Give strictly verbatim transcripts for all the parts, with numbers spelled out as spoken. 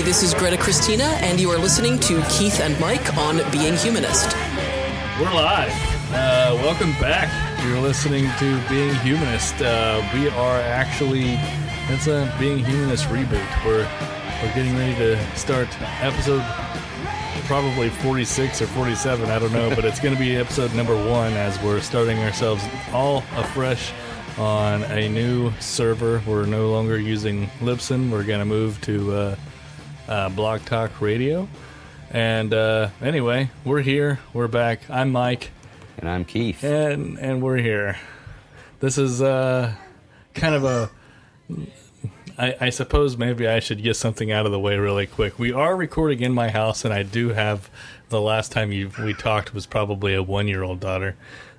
Hi, this is Greta Christina, and you are listening to Keith and Mike on Being Humanist. We're live. Uh, welcome back. You're listening to Being Humanist. Uh, we are actually, it's a Being Humanist reboot. We're, we're getting ready to start episode probably forty-six or forty-seven, I don't know, but it's going to be episode number one as we're starting ourselves all afresh on a new server. We're no longer using Libsyn. We're going to move to uh, uh, Blog Talk Radio. And uh, anyway, we're here. We're back. I'm Mike. And I'm Keith. And and we're here. This is uh, kind of a... I, I suppose maybe I should get something out of the way really quick. We are recording in my house, and I do have... The last time you, we talked was probably a one-year-old daughter.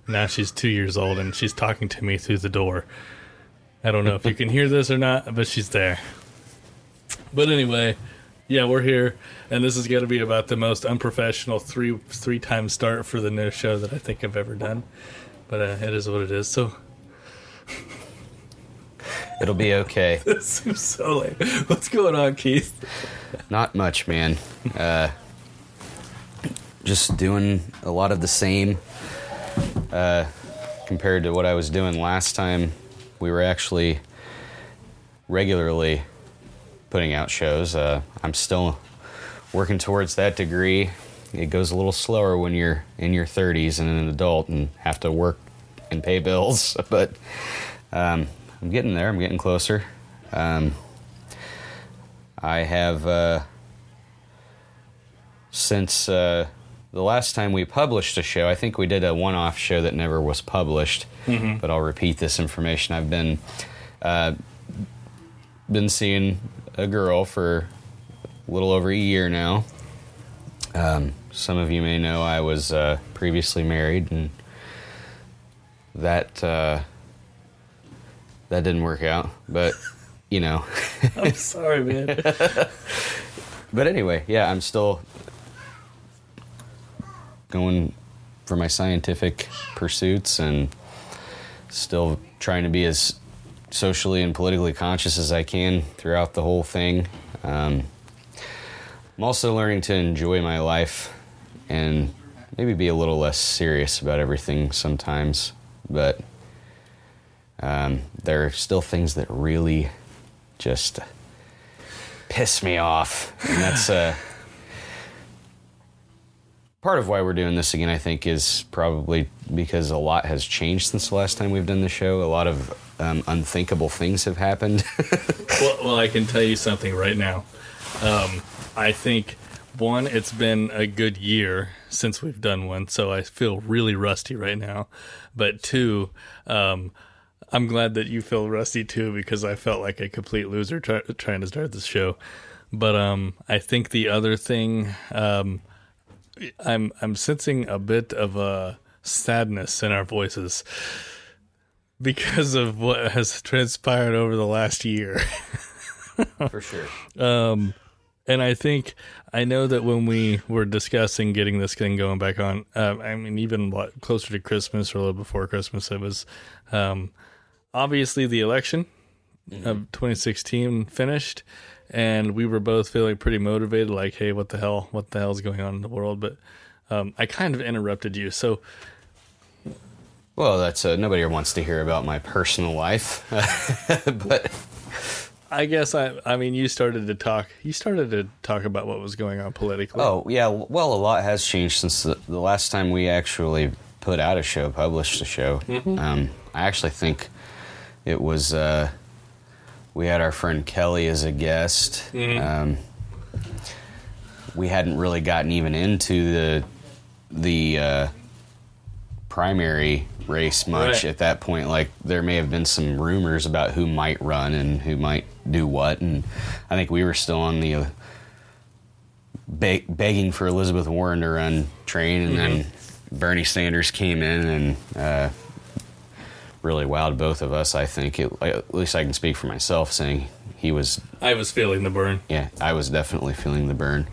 Now she's two years old, and she's talking to me through the door. I don't know if you can hear this or not, but she's there. But anyway, yeah, we're here, and this is going to be about the most unprofessional three, three-time start for the no show that I think I've ever done. But uh, it is what it is, so... It'll be okay. This is so lame. What's going on, Keith? Not much, man. Uh, just doing a lot of the same... Uh, compared to what I was doing last time, we were actually regularly putting out shows. Uh, I'm still working towards that degree. It goes a little slower when you're in your thirties and an adult and have to work and pay bills, but um, I'm getting there. I'm getting closer. Um, I have, uh, since... Uh, The last time we published a show, I think we did a one-off show that never was published, mm-hmm. but I'll repeat this information. I've been uh, been seeing a girl for a little over a year now. Um, some of you may know I was uh, previously married, and that uh, that didn't work out, but, you know. I'm sorry, man. But anyway, yeah, I'm still... going for my scientific pursuits and still trying to be as socially and politically conscious as I can throughout the whole thing. Um, I'm also learning to enjoy my life and maybe be a little less serious about everything sometimes, but um, there are still things that really just piss me off, and that's... Uh, Part of why we're doing this again, I think, is probably because a lot has changed since the last time we've done the show. A lot of um, unthinkable things have happened. well, well, I can tell you something right now. Um, I think, one, it's been a good year since we've done one, so I feel really rusty right now. But two, um, I'm glad that you feel rusty, too, because I felt like a complete loser try- trying to start this show. But um, I think the other thing... Um, I'm I'm sensing a bit of a sadness in our voices because of what has transpired over the last year. For sure. Um, and I think I know that when we were discussing getting this thing going back on, uh, I mean, even closer to Christmas or a little before Christmas, it was um, obviously the election mm-hmm. of twenty sixteen finished. And we were both feeling pretty motivated, like, hey, what the hell? What the hell is going on in the world? But um, I kind of interrupted you, so... Well, that's uh, nobody wants to hear about my personal life, but... I guess, I I mean, you started to talk... You started to talk about what was going on politically. Oh, yeah, well, a lot has changed since the, the last time we actually put out a show, published a show. Mm-hmm. Um, I actually think it was... Uh, We had our friend Kelly as a guest. Mm-hmm. Um, we hadn't really gotten even into the the uh, primary race much right. at that point. Like, there may have been some rumors about who might run and who might do what, and I think we were still on the uh, be- begging for Elizabeth Warren to run train, and mm-hmm. then Bernie Sanders came in and... Uh, really wowed both of us, I think. It, at least I can speak for myself, saying he was... I was feeling the burn. Yeah, I was definitely feeling the burn.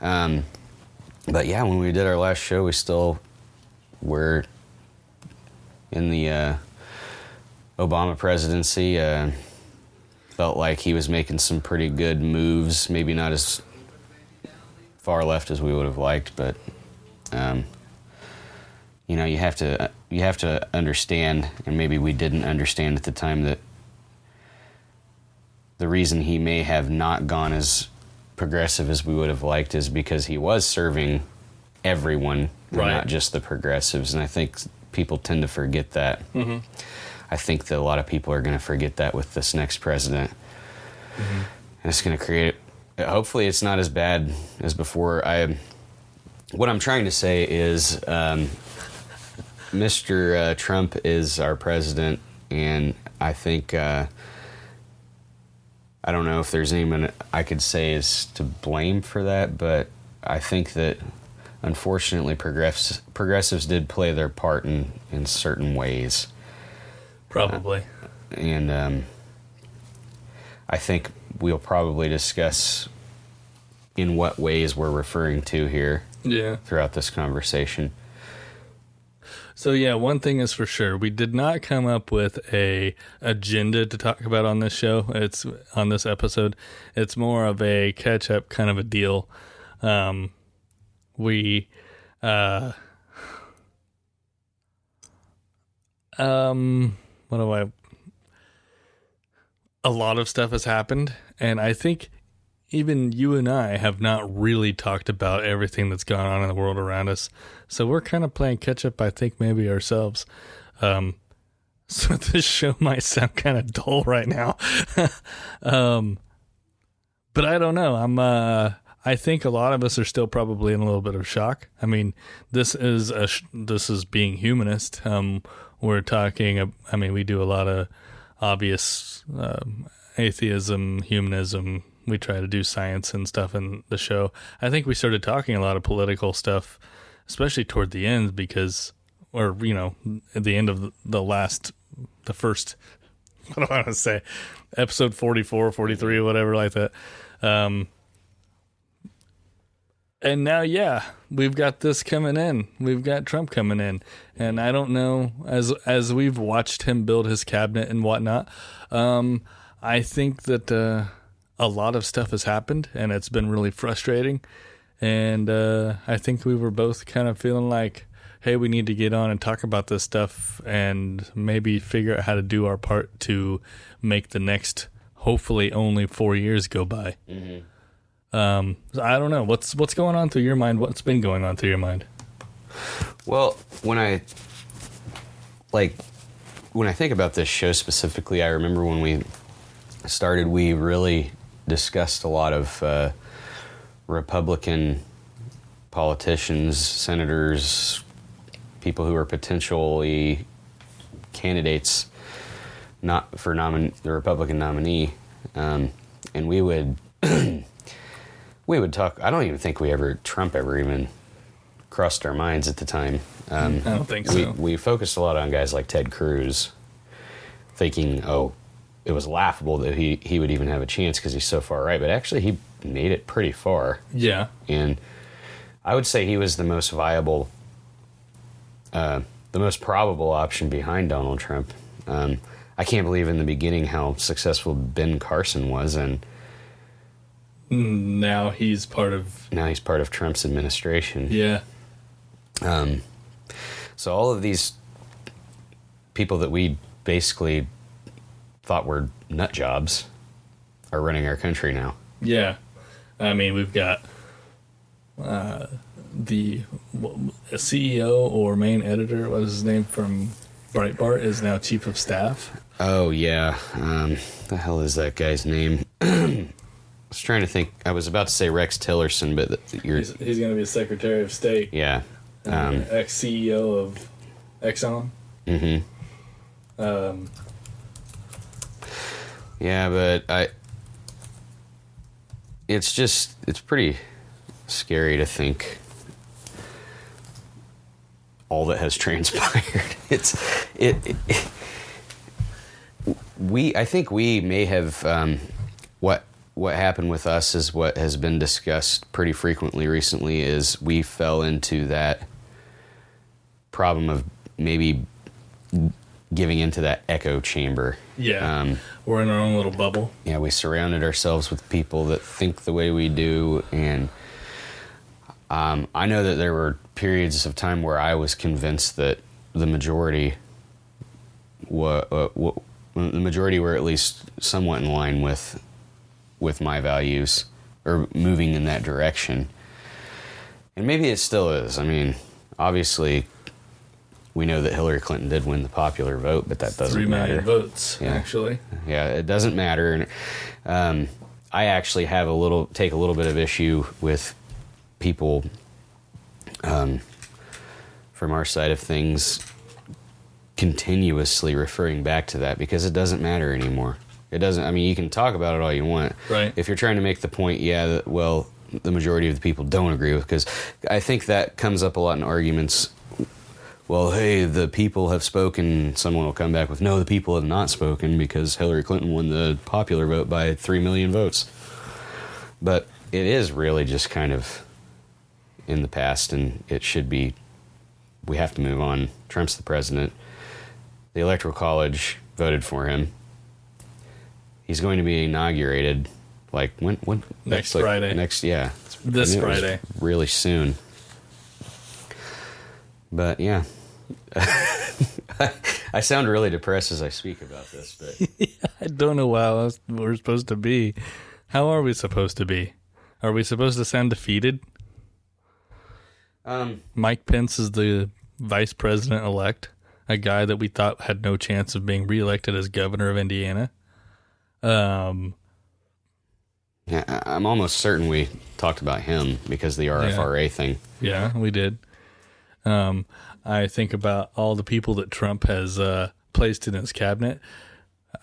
Um, but yeah, when we did our last show, we still were in the uh, Obama presidency. Uh, felt like he was making some pretty good moves, maybe not as far left as we would have liked, but um, you know, you have to you have to understand, and maybe we didn't understand at the time, that the reason he may have not gone as progressive as we would have liked is because he was serving everyone, right, not just the progressives. And I think people tend to forget that. Mm-hmm. I think that a lot of people are going to forget that with this next president. Mm-hmm. And it's going to create... Hopefully it's not as bad as before. I, what I'm trying to say is um, Mister Uh, Trump is our president, and I think... Uh, I don't know if there's anyone I could say is to blame for that, but I think that unfortunately progress, progressives did play their part in, in certain ways. Probably. Uh, and um, I think we'll probably discuss in what ways we're referring to here, yeah, throughout this conversation. So, yeah, one thing is for sure. We did not come up with a agenda to talk about on this show. It's on this episode. It's more of a catch-up kind of a deal. Um, we, uh, um, what do I, a lot of stuff has happened, and I think even you and I have not really talked about everything that's gone on in the world around us. So we're kind of playing catch up, I think, maybe ourselves. Um, so this show might sound kind of dull right now. um, but I don't know. I'm, uh, I think a lot of us are still probably in a little bit of shock. I mean, this is a, sh- this is Being Humanist. Um, we're talking, uh, I mean, we do a lot of obvious, um, atheism, humanism. We try to do science and stuff in the show. I think we started talking a lot of political stuff, especially toward the end, because, or, you know, at the end of the last, the first, what do I want to say, episode forty-four, forty-three, whatever like that. Um, and now, yeah, we've got this coming in. We've got Trump coming in. And I don't know, as as we've watched him build his cabinet and whatnot, um, I think that... Uh, a lot of stuff has happened, and it's been really frustrating. And uh, I think we were both kind of feeling like, hey, we need to get on and talk about this stuff and maybe figure out how to do our part to make the next, hopefully, only four years go by. Mm-hmm. Um, I don't know. What's what's going on through your mind? What's been going on through your mind? Well, when I, like, when I think about this show specifically, I remember when we started, we really... discussed a lot of uh, Republican politicians, senators, people who are potentially candidates not for nomin- the Republican nominee, um, and we would we would talk. I don't even think we ever Trump ever even crossed our minds at the time. Um, I don't think so. We, we focused a lot on guys like Ted Cruz, thinking, oh, it was laughable that he, he would even have a chance because he's so far right. But actually, he made it pretty far. Yeah. And I would say he was the most viable, uh, the most probable option behind Donald Trump. Um, I can't believe in the beginning how successful Ben Carson was, and now he's part of now he's part of Trump's administration. Yeah. Um. So all of these people that we basically thought were nut jobs are running our country now. Yeah. I mean, we've got uh, the C E O or main editor, what was his name, from Breitbart is now chief of staff. Oh, yeah. Um, the hell is that guy's name? I was trying to think. I was about to say Rex Tillerson, but you're... He's, he's going to be Secretary of State. Yeah. Um, ex-C E O of Exxon. Mm-hmm. Um... Yeah, but I. It's just it's pretty scary to think all that has transpired. It's it, it, it. We I think we may have um, what what happened with us is what has been discussed pretty frequently recently. Is we fell into that problem of maybe giving into that echo chamber. Yeah, um, we're in our own little bubble. Yeah, we surrounded ourselves with people that think the way we do, and um, I know that there were periods of time where I was convinced that the majority, wa- uh, wa- the majority were at least somewhat in line with with my values or moving in that direction, and maybe it still is. I mean, obviously. We know that Hillary Clinton did win the popular vote, but that doesn't matter. Three million votes, yeah. actually. Yeah, it doesn't matter. And um, I actually have a little take a little bit of issue with people um, from our side of things continuously referring back to that because it doesn't matter anymore. It doesn't. I mean, you can talk about it all you want. Right. If you're trying to make the point, yeah, that, well, the majority of the people don't agree with, because I think that comes up a lot in arguments. Well, hey, the people have spoken. Someone will come back with, no, the people have not spoken because Hillary Clinton won the popular vote by three million votes. But it is really just kind of in the past, and it should be. We have to move on. Trump's the president. The Electoral College voted for him. He's going to be inaugurated, like, when? when next like, Friday. Next, yeah. This Friday. Really soon. But yeah, I sound really depressed as I speak about this. But yeah, I don't know how we're supposed to be. How are we supposed to be? Are we supposed to sound defeated? Um, Mike Pence is the vice president elect, a guy that we thought had no chance of being reelected as governor of Indiana. Um, yeah, I'm almost certain we talked about him because of the R F R A yeah. thing. Yeah, we did. Um, I think about all the people that Trump has uh, placed in his cabinet,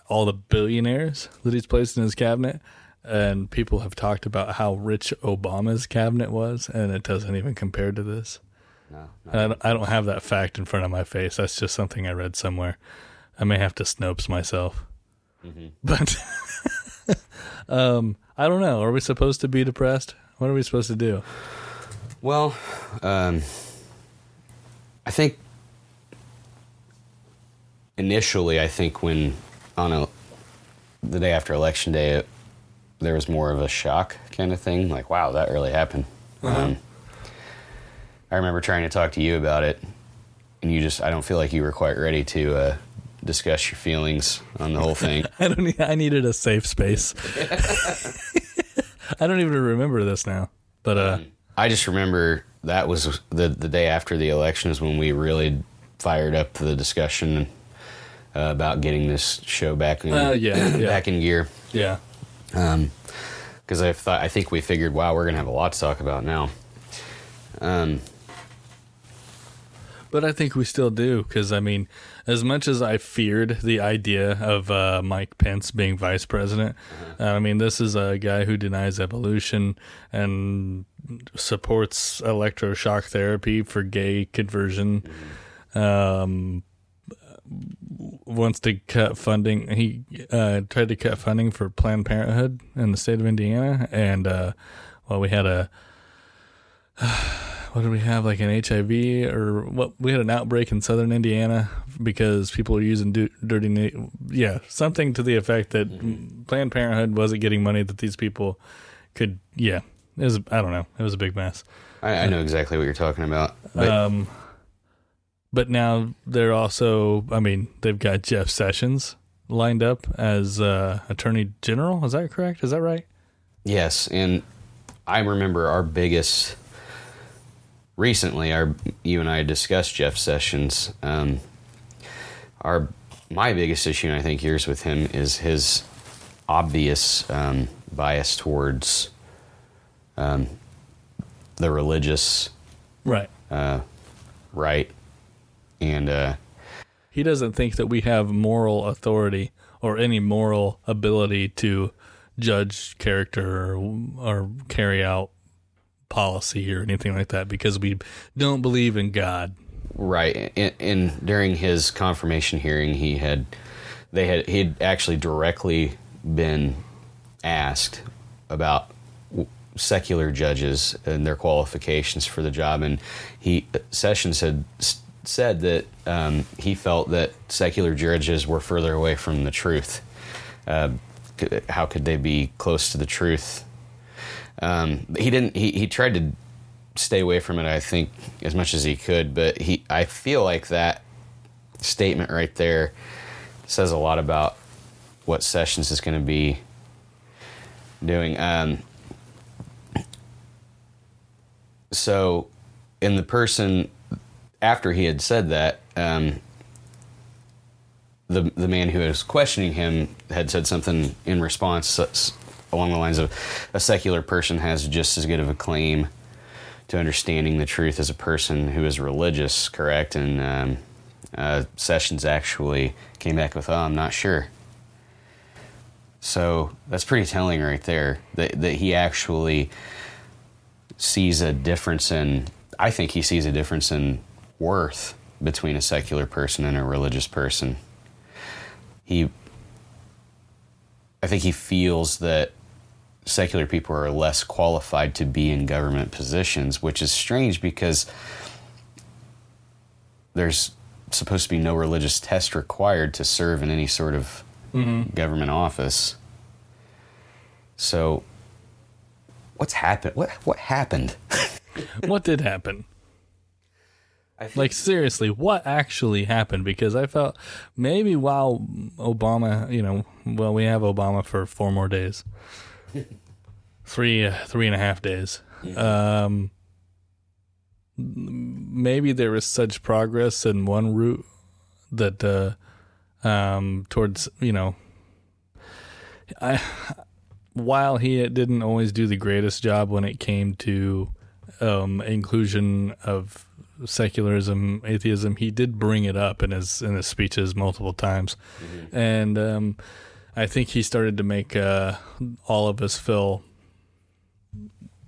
all the billionaires that he's placed in his cabinet, and people have talked about how rich Obama's cabinet was, and it doesn't even compare to this. No, I don't, I don't have that fact in front of my face. That's just something I read somewhere. I may have to Snopes myself. Mm-hmm. But um, I don't know. Are we supposed to be depressed? What are we supposed to do? Well, um... I think initially, I think when on a, the day after Election Day, it, there was more of a shock kind of thing. Like, wow, that really happened. Uh-huh. Um, I remember trying to talk to you about it, and you just, I don't feel like you were quite ready to uh, discuss your feelings on the whole thing. I don't need, I needed a safe space. I don't even remember this now, but uh, um, I just remember. That was the the day after the election is when we really fired up the discussion uh, about getting this show back in uh, yeah, yeah. back in gear. Yeah, because um, I thought I think we figured, wow, we're gonna have a lot to talk about now. Um, but I think we still do, because I mean, as much as I feared the idea of uh, Mike Pence being vice president, uh-huh. I mean, this is a guy who denies evolution and supports electroshock therapy for gay conversion, um, wants to cut funding. He uh, tried to cut funding for Planned Parenthood in the state of Indiana. And uh, well, we had a... What did we have, like an H I V or what? We had an outbreak in southern Indiana because people were using du- dirty, na- yeah, something to the effect that mm-hmm. Planned Parenthood wasn't getting money that these people could, yeah. It was, I don't know. It was a big mess. I, I know exactly what you're talking about. But. Um, but now they're also, I mean, they've got Jeff Sessions lined up as uh, Attorney General. Is that correct? Is that right? Yes. And I remember our biggest... Recently, our you and I discussed Jeff Sessions. Um, our my biggest issue, and I think yours with him, is his obvious um, bias towards um, the religious right, uh, right, and uh, he doesn't think that we have moral authority or any moral ability to judge character or, or carry out. Policy or anything like that because we don't believe in God. Right. And, and during his confirmation hearing, he had, they had, he had actually directly been asked about secular judges and their qualifications for the job. And he, Sessions had said that um, he felt that secular judges were further away from the truth. Uh, how could they be close to the truth? Um, he didn't. He, he tried to stay away from it, I think, as much as he could. But he, I feel like that statement right there says a lot about what Sessions is going to be doing. Um, so, in the person after he had said that, um, the the man who was questioning him had said something in response along the lines of, a secular person has just as good of a claim to understanding the truth as a person who is religious, correct? And um, uh, Sessions actually came back with, oh, I'm not sure. So that's pretty telling right there, that, that he actually sees a difference in, I think he sees a difference in worth between a secular person and a religious person. He, I think he feels that secular people are less qualified to be in government positions, which is strange because there's supposed to be no religious test required to serve in any sort of mm-hmm. government office. So, what's happened? What what happened? What did happen? I think, like, seriously, what actually happened? Because I felt maybe while Obama, you know, well, we have Obama for four more days. Three, uh, three and a half days. Yeah. Um, maybe there was such progress in one route that uh, um, towards, you know, I, while he didn't always do the greatest job when it came to um, inclusion of secularism, atheism, he did bring it up in his in his speeches multiple times, mm-hmm. and um, I think he started to make uh, all of us feel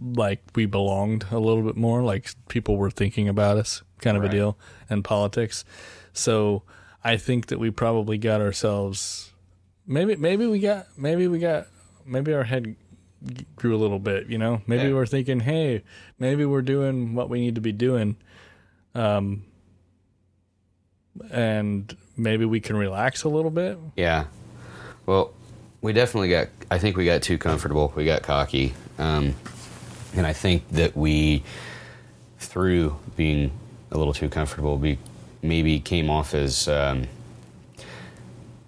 like we belonged a little bit more, like people were thinking about us, kind of right. a deal in politics. So I think that we probably got ourselves maybe maybe we got maybe we got maybe our head grew a little bit, you know. Maybe yeah. we're thinking, hey, maybe we're doing what we need to be doing. Um, and maybe we can relax a little bit. Yeah. Well, we definitely got, I think we got too comfortable. We got cocky. Um, and I think that we, through being a little too comfortable, we maybe came off as, um,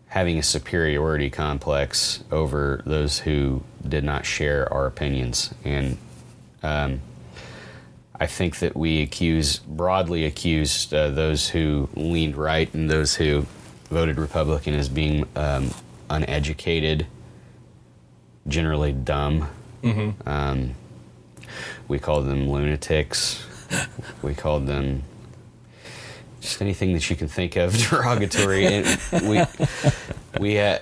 having a superiority complex over those who did not share our opinions. And, um, I think that we accuse, broadly accused uh, those who leaned right and those who voted Republican as being um, uneducated, generally dumb. Mm-hmm. Um, we called them lunatics. We called them just anything that you can think of derogatory. And we we uh,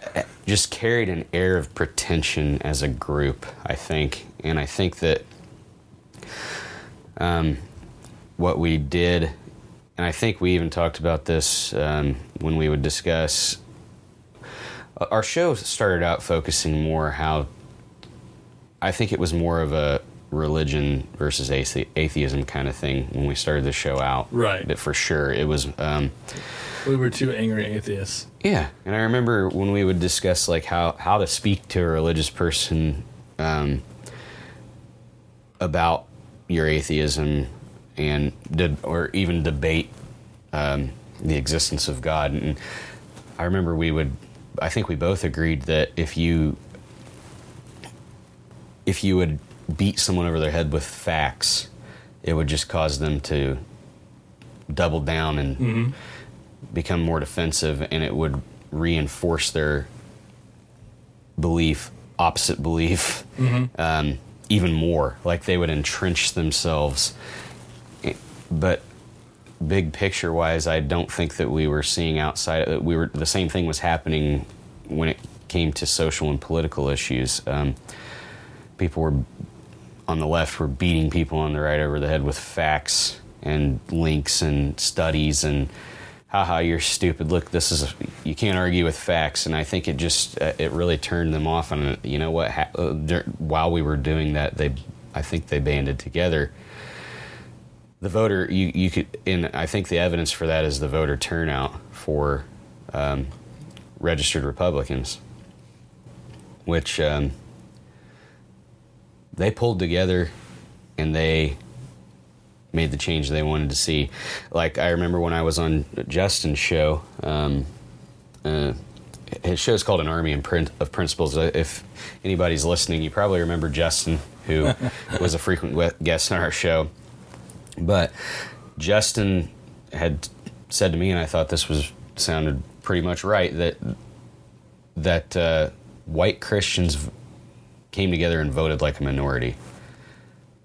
just carried an air of pretension as a group, I think. And I think that Um, what we did, and I think we even talked about this um, when we would discuss. Our show started out focusing more how I think it was more of a religion versus athe- atheism kind of thing when we started the show out. Right. But for sure, it was. Um, we were two angry atheists. Yeah, and I remember when we would discuss like how, how to speak to a religious person um, about your atheism, and did, or even debate um, the existence of God. And I remember we would, I think we both agreed that if you if you would beat someone over their head with facts, it would just cause them to double down and mm-hmm. become more defensive, and it would reinforce their belief, opposite belief. Mm-hmm. Um, even more, like they would entrench themselves. But big picture wise, I don't think that we were seeing outside, that we were, the same thing was happening when it came to social and political issues. Um, people were on the left were beating people on the right over the head with facts and links and studies and haha, you're stupid. Look, this is a, you can't argue with facts. And I think it just uh, it really turned them off. And you know what? Ha- uh, while we were doing that, they I think they banded together the voter, you, you could, and I think the evidence for that is the voter turnout for um, registered Republicans, which um, they pulled together and they made the change they wanted to see. Like, I remember when I was on Justin's show, um, uh, his show's called An Army of Principles. If anybody's listening, you probably remember Justin, who was a frequent guest on our show. But Justin had said to me, and I thought this was sounded pretty much right, that that uh, white Christians came together and voted like a minority.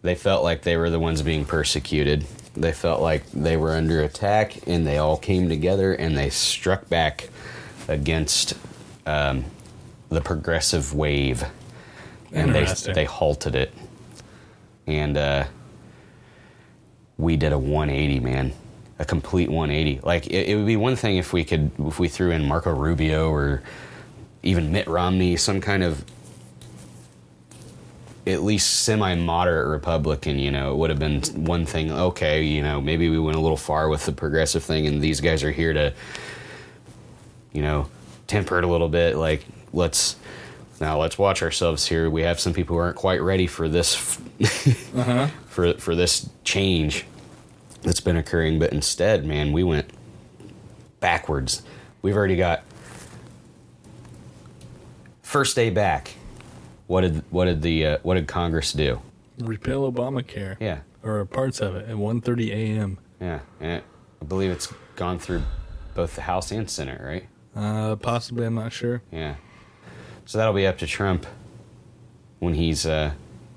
They felt like they were the ones being persecuted. They felt like they were under attack, and they all came together and they struck back against um, the progressive wave, and they they halted it. And uh, we did a one eighty, man, a complete one eighty. Like, it, it would be one thing if we could, if we threw in Marco Rubio or even Mitt Romney, some kind of at least semi-moderate Republican, you know, it would have been one thing. Okay, you know, maybe we went a little far with the progressive thing, and these guys are here to, you know, temper it a little bit. Like, let's now let's watch ourselves here. We have some people who aren't quite ready for this, uh-huh. for for this change that's been occurring. But instead, man, we went backwards. We've already got first day back. What did what did the uh, what did Congress do? Repeal Obamacare. Yeah, or parts of it at one thirty a.m. Yeah, and it, I believe it's gone through both the House and Senate, right? Uh, possibly, I'm not sure. Yeah, so that'll be up to Trump when he's uh,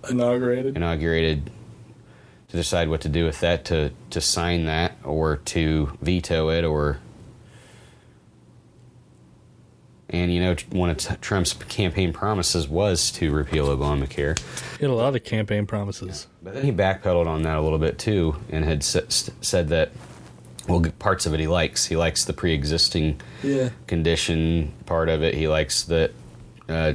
inaugurated. Inaugurated to decide what to do with that, to to sign that or to veto it, or. And, you know, one of t- Trump's campaign promises was to repeal Obamacare. He had a lot of campaign promises. Yeah. But then he backpedaled on that a little bit, too, and had s- said that, well, parts of it he likes. He likes the pre-existing yeah. condition part of it. He likes that uh,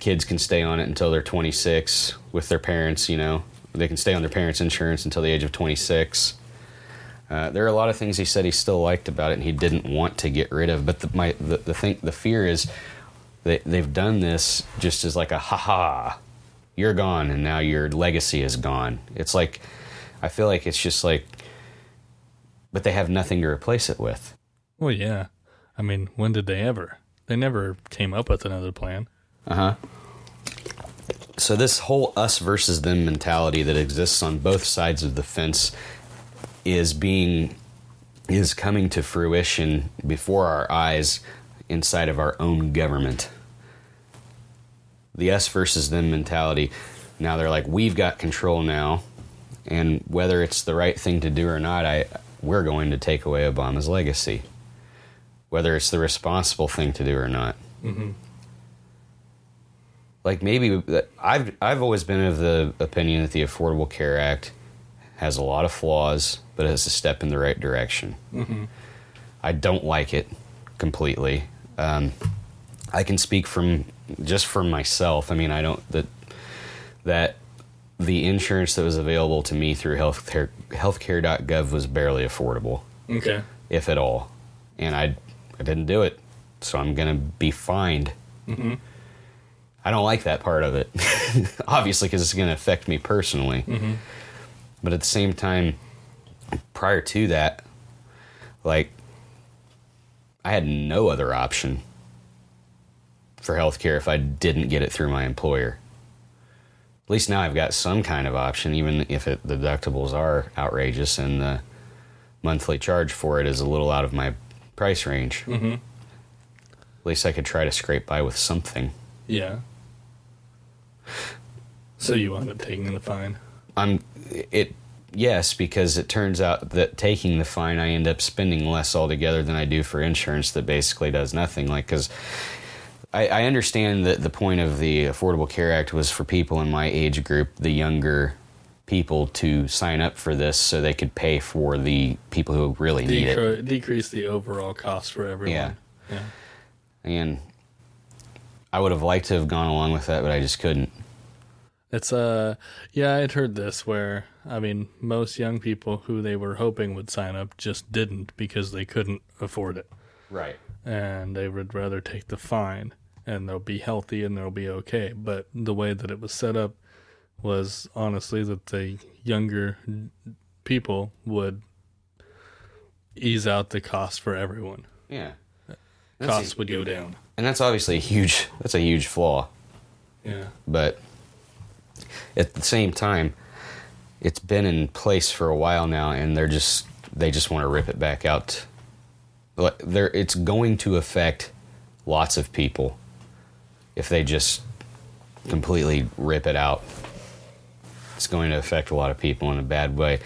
kids can stay on it until they're twenty-six with their parents, you know. They can stay on their parents' insurance until the age of twenty-six. Uh, there are a lot of things he said he still liked about it and he didn't want to get rid of. But the my, the, the thing, the fear is that they've done this just as like a, ha-ha, you're gone and now your legacy is gone. It's like, I feel like it's just like, but they have nothing to replace it with. Well, yeah. I mean, when did they ever? They never came up with another plan. Uh-huh. So this whole us versus them mentality that exists on both sides of the fence is being is coming to fruition before our eyes inside of our own government. The us versus them mentality. Now they're like, we've got control now, and whether it's the right thing to do or not, I we're going to take away Obama's legacy. Whether it's the responsible thing to do or not. Mm-hmm. Like maybe I've I've always been of the opinion that the Affordable Care Act has a lot of flaws, but it's a step in the right direction. Mm-hmm. I don't like it completely. Um, I can speak from just for myself. I mean, I don't that that the insurance that was available to me through healthcare healthcare dot gov was barely affordable, okay, if at all. And I I didn't do it, so I'm gonna be fined. Mm-hmm. I don't like that part of it, obviously, because it's gonna affect me personally. Mm-hmm. But at the same time, prior to that, like, I had no other option for healthcare if I didn't get it through my employer. At least now I've got some kind of option, even if it, the deductibles are outrageous and the monthly charge for it is a little out of my price range. Mm-hmm. At least I could try to scrape by with something. Yeah. So you wound up taking the fine. I'm it yes because it turns out that taking the fine I end up spending less altogether than I do for insurance that basically does nothing. Like, because I, I understand that the point of the Affordable Care Act was for people in my age group, the younger people, to sign up for this so they could pay for the people who really need Decre- it. Decrease the overall cost for everyone. Yeah. yeah. And I would have liked to have gone along with that, but I just couldn't. It's uh yeah, I'd heard this where, I mean, most young people who they were hoping would sign up just didn't because they couldn't afford it. Right. And they would rather take the fine and they'll be healthy and they'll be okay. But the way that it was set up was honestly that the younger people would ease out the cost for everyone. Yeah. That's costs a, would go down. And that's obviously a huge, that's a huge flaw. Yeah. But at the same time, it's been in place for a while now, and they're just they just want to rip it back out. They're, it's going to affect lots of people if they just completely rip it out. It's going to affect a lot of people in a bad way.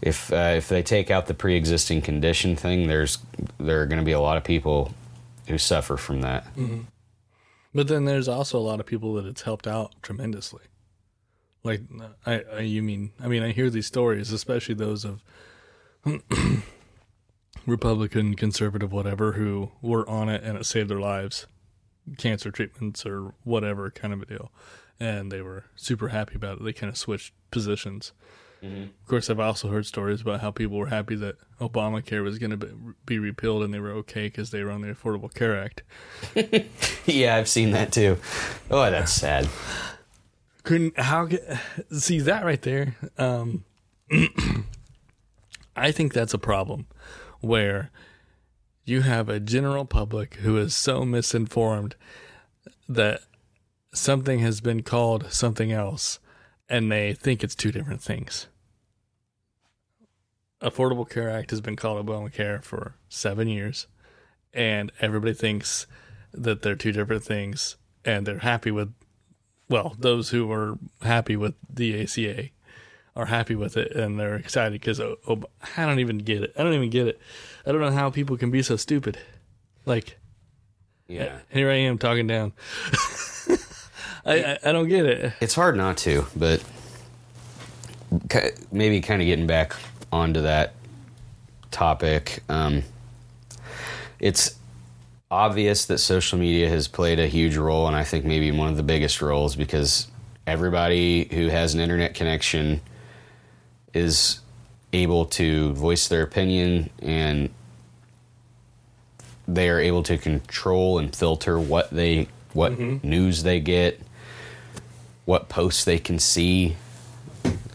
If uh, if they take out the pre-existing condition thing, there's there are going to be a lot of people who suffer from that. Mm-hmm. But then there's also a lot of people that it's helped out tremendously. Like, I, I, you mean, I mean, I hear these stories, especially those of Republican, conservative, whatever, who were on it and it saved their lives, cancer treatments or whatever kind of a deal. And they were super happy about it. They kind of switched positions. Mm-hmm. Of course, I've also heard stories about how people were happy that Obamacare was going to be repealed and they were okay because they were on the Affordable Care Act. Yeah, I've seen that too. Oh, that's sad. Couldn't how see that right there? Um, I think that's a problem where you have a general public who is so misinformed that something has been called something else and they think it's two different things. Affordable Care Act has been called Obamacare for seven years and everybody thinks that they're two different things and they're happy with. Well, those who are happy with the A C A are happy with it, and they're excited because oh, oh, I don't even get it. I don't even get it. I don't know how people can be so stupid. Like, yeah, here I am talking down. I, I I don't get it. It's hard not to, but maybe kind of getting back onto that topic. Um, it's. Obvious that social media has played a huge role, and I think maybe one of the biggest roles, because everybody who has an internet connection is able to voice their opinion, and they are able to control and filter what they what mm-hmm. news they get, what posts they can see.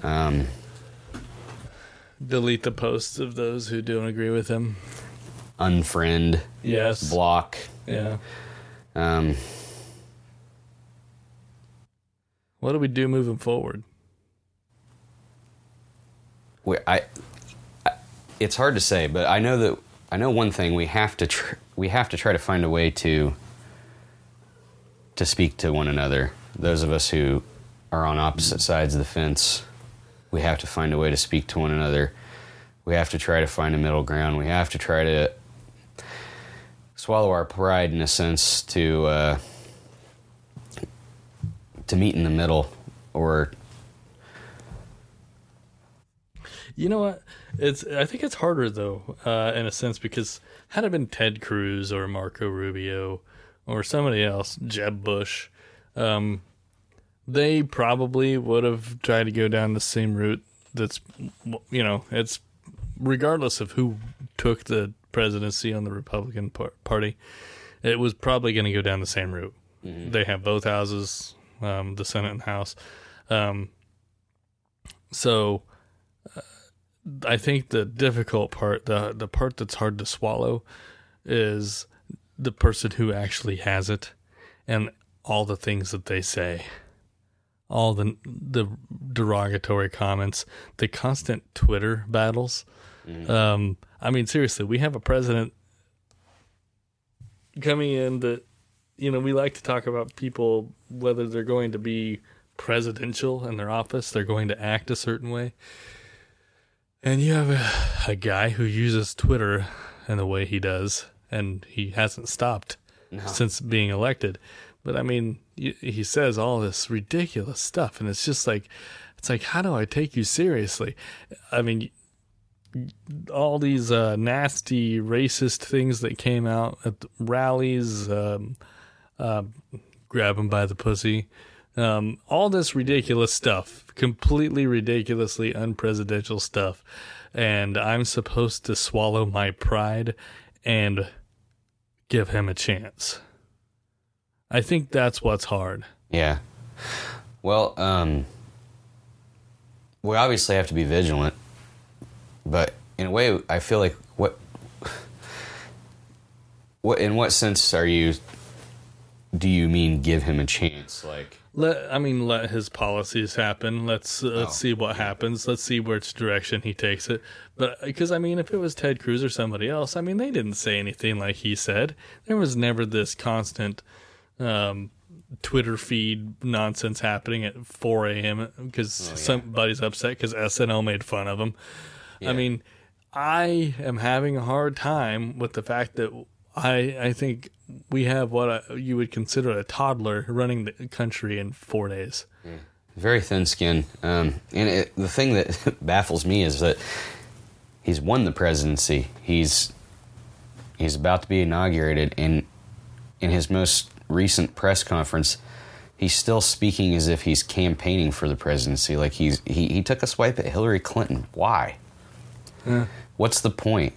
Um, delete the posts of those who don't agree with them. Unfriend, yes, block, yeah. Um, what do we do moving forward? We, I, I, it's hard to say, but I know that I know one thing: we have to tr- we have to try to find a way to to speak to one another. Those of us who are on opposite sides of the fence, we have to find a way to speak to one another. We have to try to find a middle ground. We have to try to swallow our pride, in a sense, to uh, to meet in the middle. Or you know what? It's I think it's harder though, uh, in a sense, because had it been Ted Cruz or Marco Rubio or somebody else, Jeb Bush, um, they probably would have tried to go down the same route. That's you know, it's. Regardless of who took the presidency on the Republican Party, it was probably going to go down the same route. Mm-hmm. They have both houses, um, the Senate and House. Um, so uh, I think the difficult part, the the part that's hard to swallow, is the person who actually has it and all the things that they say. All the the derogatory comments, the constant Twitter battles. Mm-hmm. Um, I mean, seriously, we have a president coming in that, you know, we like to talk about people, whether they're going to be presidential in their office, they're going to act a certain way. And you have a, a guy who uses Twitter in the way he does, and he hasn't stopped no. since being elected. But I mean, he says all this ridiculous stuff, and it's just like, it's like, how do I take you seriously? I mean, all these uh, nasty, racist things that came out at rallies, um, uh, grab him by the pussy, Um, all this ridiculous stuff, completely ridiculously unpresidential stuff. And I'm supposed to swallow my pride and give him a chance. I think that's what's hard. Yeah. Well, um, we obviously have to be vigilant, but in a way, I feel like what, what, in what sense are you, do you mean give him a chance? Like, Let, I mean, let his policies happen. Let's uh, oh. let's see what happens. Let's see which direction he takes it. But because, I mean, if it was Ted Cruz or somebody else, I mean, they didn't say anything like he said. There was never this constant um, Twitter feed nonsense happening at four a.m. because oh, yeah. somebody's upset because S N L made fun of him. Yeah. I mean, I am having a hard time with the fact that I, I think we have what I, you would consider a toddler running the country in four days. Yeah. Very thin skin. Um, and it, the thing that baffles me is that he's won the presidency. He's he's about to be inaugurated, and in his most recent press conference, he's still speaking as if he's campaigning for the presidency. Like he's he, he took a swipe at Hillary Clinton. Why? Yeah. What's the point?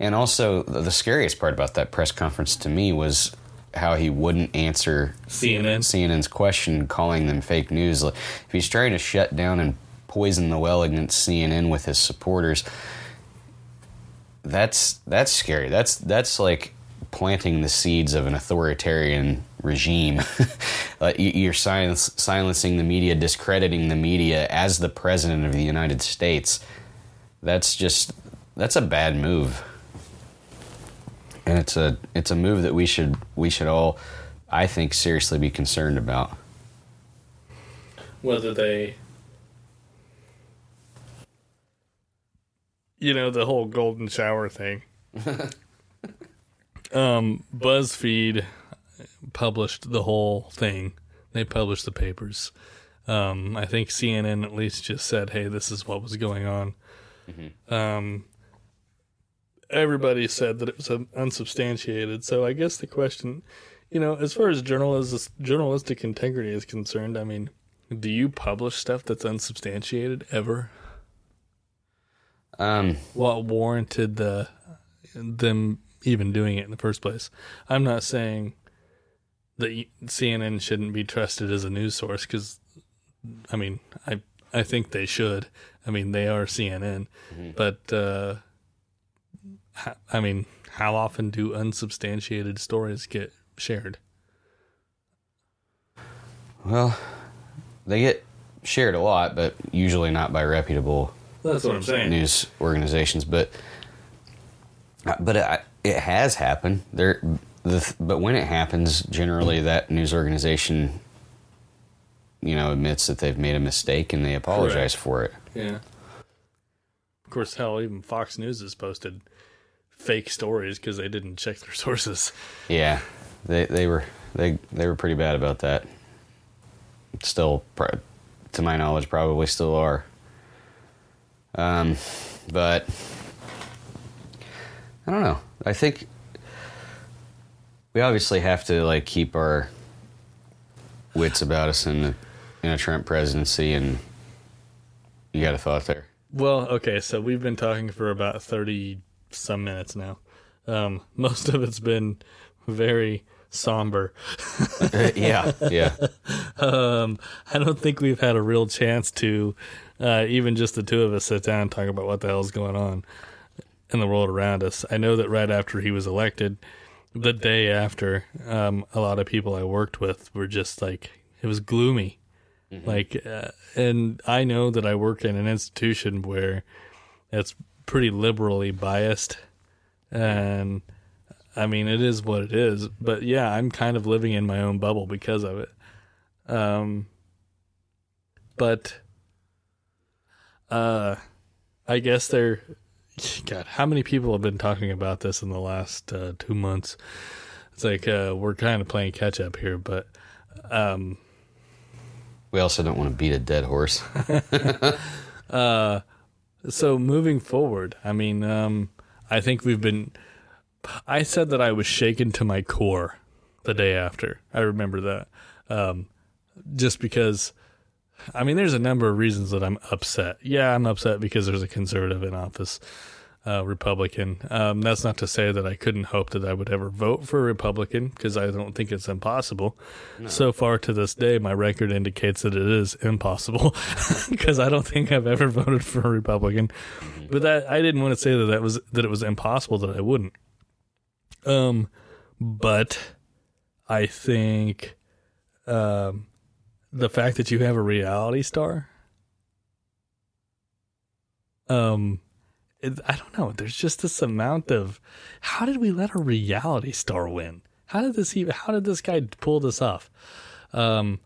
And also, the scariest part about that press conference to me was how he wouldn't answer C N N. C N N's question, calling them fake news. If he's trying to shut down and poison the well against C N N with his supporters, that's that's scary. That's that's like planting the seeds of an authoritarian regime. You're silence, silencing the media, discrediting the media as the president of the United States. That's just... That's a bad move, and it's a it's a move that we should we should all, I think, seriously be concerned about. Whether they, you know, the whole golden shower thing. um, BuzzFeed published the whole thing. They published the papers. Um, I think C N N at least just said, "Hey, this is what was going on." Mm-hmm. Um. Everybody said that it was unsubstantiated. So I guess the question, you know, as far as journalism, journalistic integrity is concerned, I mean, do you publish stuff that's unsubstantiated ever? Um, what warranted the them even doing it in the first place? I'm not saying that C N N shouldn't be trusted as a news source because, I mean, I I think they should. I mean, they are C N N, mm-hmm. but. Uh, I mean, how often do unsubstantiated stories get shared? Well, they get shared a lot, but usually not by reputable That's what I'm saying. news organizations. But but it, it has happened. There, the, but when it happens, generally that news organization, you know, admits that they've made a mistake and they apologize Correct. for it. Yeah. Of course, hell, even Fox News has posted fake stories because they didn't check their sources. Yeah, they they were they they were pretty bad about that. Still, to my knowledge, probably still are. Um, but I don't know. I think we obviously have to like keep our wits about us in the, in a Trump presidency. And you got a thought there? Well, okay. So we've been talking for about thirty. Some minutes now. Um, most of it's been very somber. yeah, yeah. Um, I don't think we've had a real chance to, uh, even just the two of us, sit down and talk about what the hell's going on in the world around us. I know that right after he was elected, the day after, um, a lot of people I worked with were just like, it was gloomy. Mm-hmm. Like, uh, and I know that I work in an institution where it's pretty liberally biased, and I mean it is what it is, but yeah, I'm kind of living in my own bubble because of it. Um, but uh, I guess there God, how many people have been talking about this in the last uh, two months? It's like uh, we're kind of playing catch up here, but um, we also don't want to beat a dead horse. uh So moving forward, I mean, um, I think we've been, I said that I was shaken to my core the day after. I remember that. Um, just because, I mean, there's a number of reasons that I'm upset. Yeah, I'm upset because there's a conservative in office, uh, Republican. Um, that's not to say that I couldn't hope that I would ever vote for a Republican, because I don't think it's impossible. No. So far to this day, my record indicates that it is impossible, because I don't think I've ever voted for a Republican. But that I didn't want to say that that was that it was impossible that I wouldn't. Um, but I think um, the fact that you have a reality star, um, it, I don't know. There's just this amount of, how did we let a reality star win? How did this even, how did this guy pull this off? Um,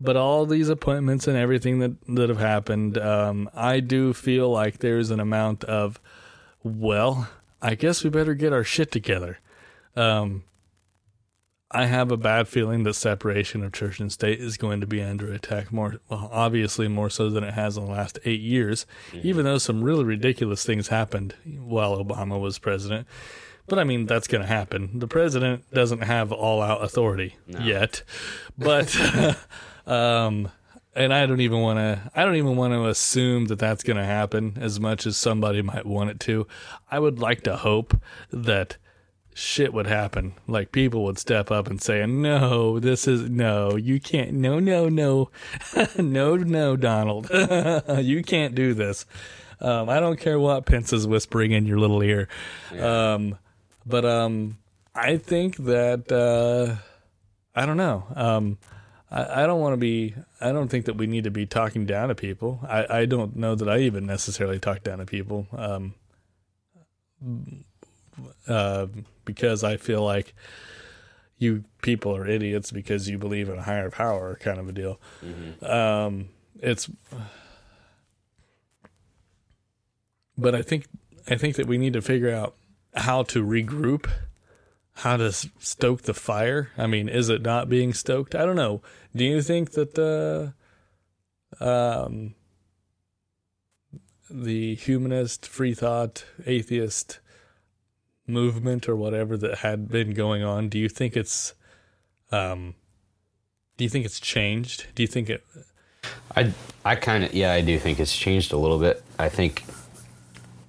but all these appointments and everything that, that have happened, um, I do feel like there's an amount of, well, I guess we better get our shit together. Um, I have a bad feeling that separation of church and state is going to be under attack more, well, obviously more so than it has in the last eight years, mm-hmm. even though some really ridiculous things happened while Obama was president. But I mean, that's going to happen. The president doesn't have all out authority no. yet, but, um, and I don't even want to, I don't even want to assume that that's going to happen as much as somebody might want it to. I would like to hope that shit would happen. Like, people would step up and say, no, this is, no, you can't, no, no, no, no, no, Donald, you can't do this. Um, I don't care what Pence is whispering in your little ear. Yeah. Um, but, um, I think that, uh, I don't know. Um, I, I don't want to be, I don't think that we need to be talking down to people. I, I don't know that I even necessarily talk down to people. Um, Uh, because I feel like you people are idiots because you believe in a higher power, kind of a deal. Mm-hmm. Um, it's, but I think I think that we need to figure out how to regroup, how to stoke the fire. I mean, is it not being stoked? I don't know. Do you think that the um, the humanist, free thought, atheist movement or whatever that had been going on, do you think it's um do you think it's changed? Do you think it I I kind of yeah I do think it's changed a little bit. I think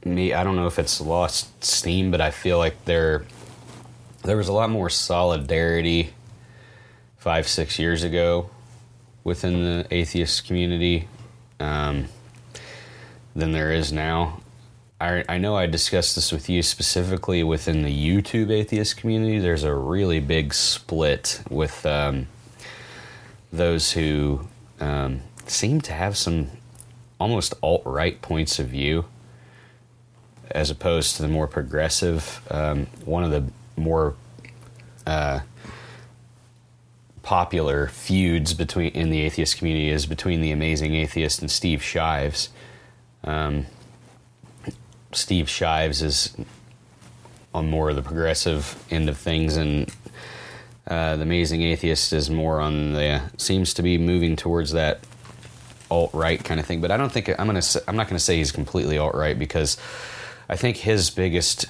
me I don't know if it's lost steam, but I feel like there there was a lot more solidarity five six years ago within the atheist community um than there is now. I, I know I discussed this with you specifically within the YouTube atheist community. There's a really big split with um, those who um, seem to have some almost alt-right points of view as opposed to the more progressive. Um, one of the more uh, popular feuds between in the atheist community is between The Amazing Atheist and Steve Shives. Um Steve Shives is on more of the progressive end of things, and uh, The Amazing Atheist is more on the seems to be moving towards that alt-right kind of thing. But I don't think I'm gonna I'm not gonna say he's completely alt-right, because I think his biggest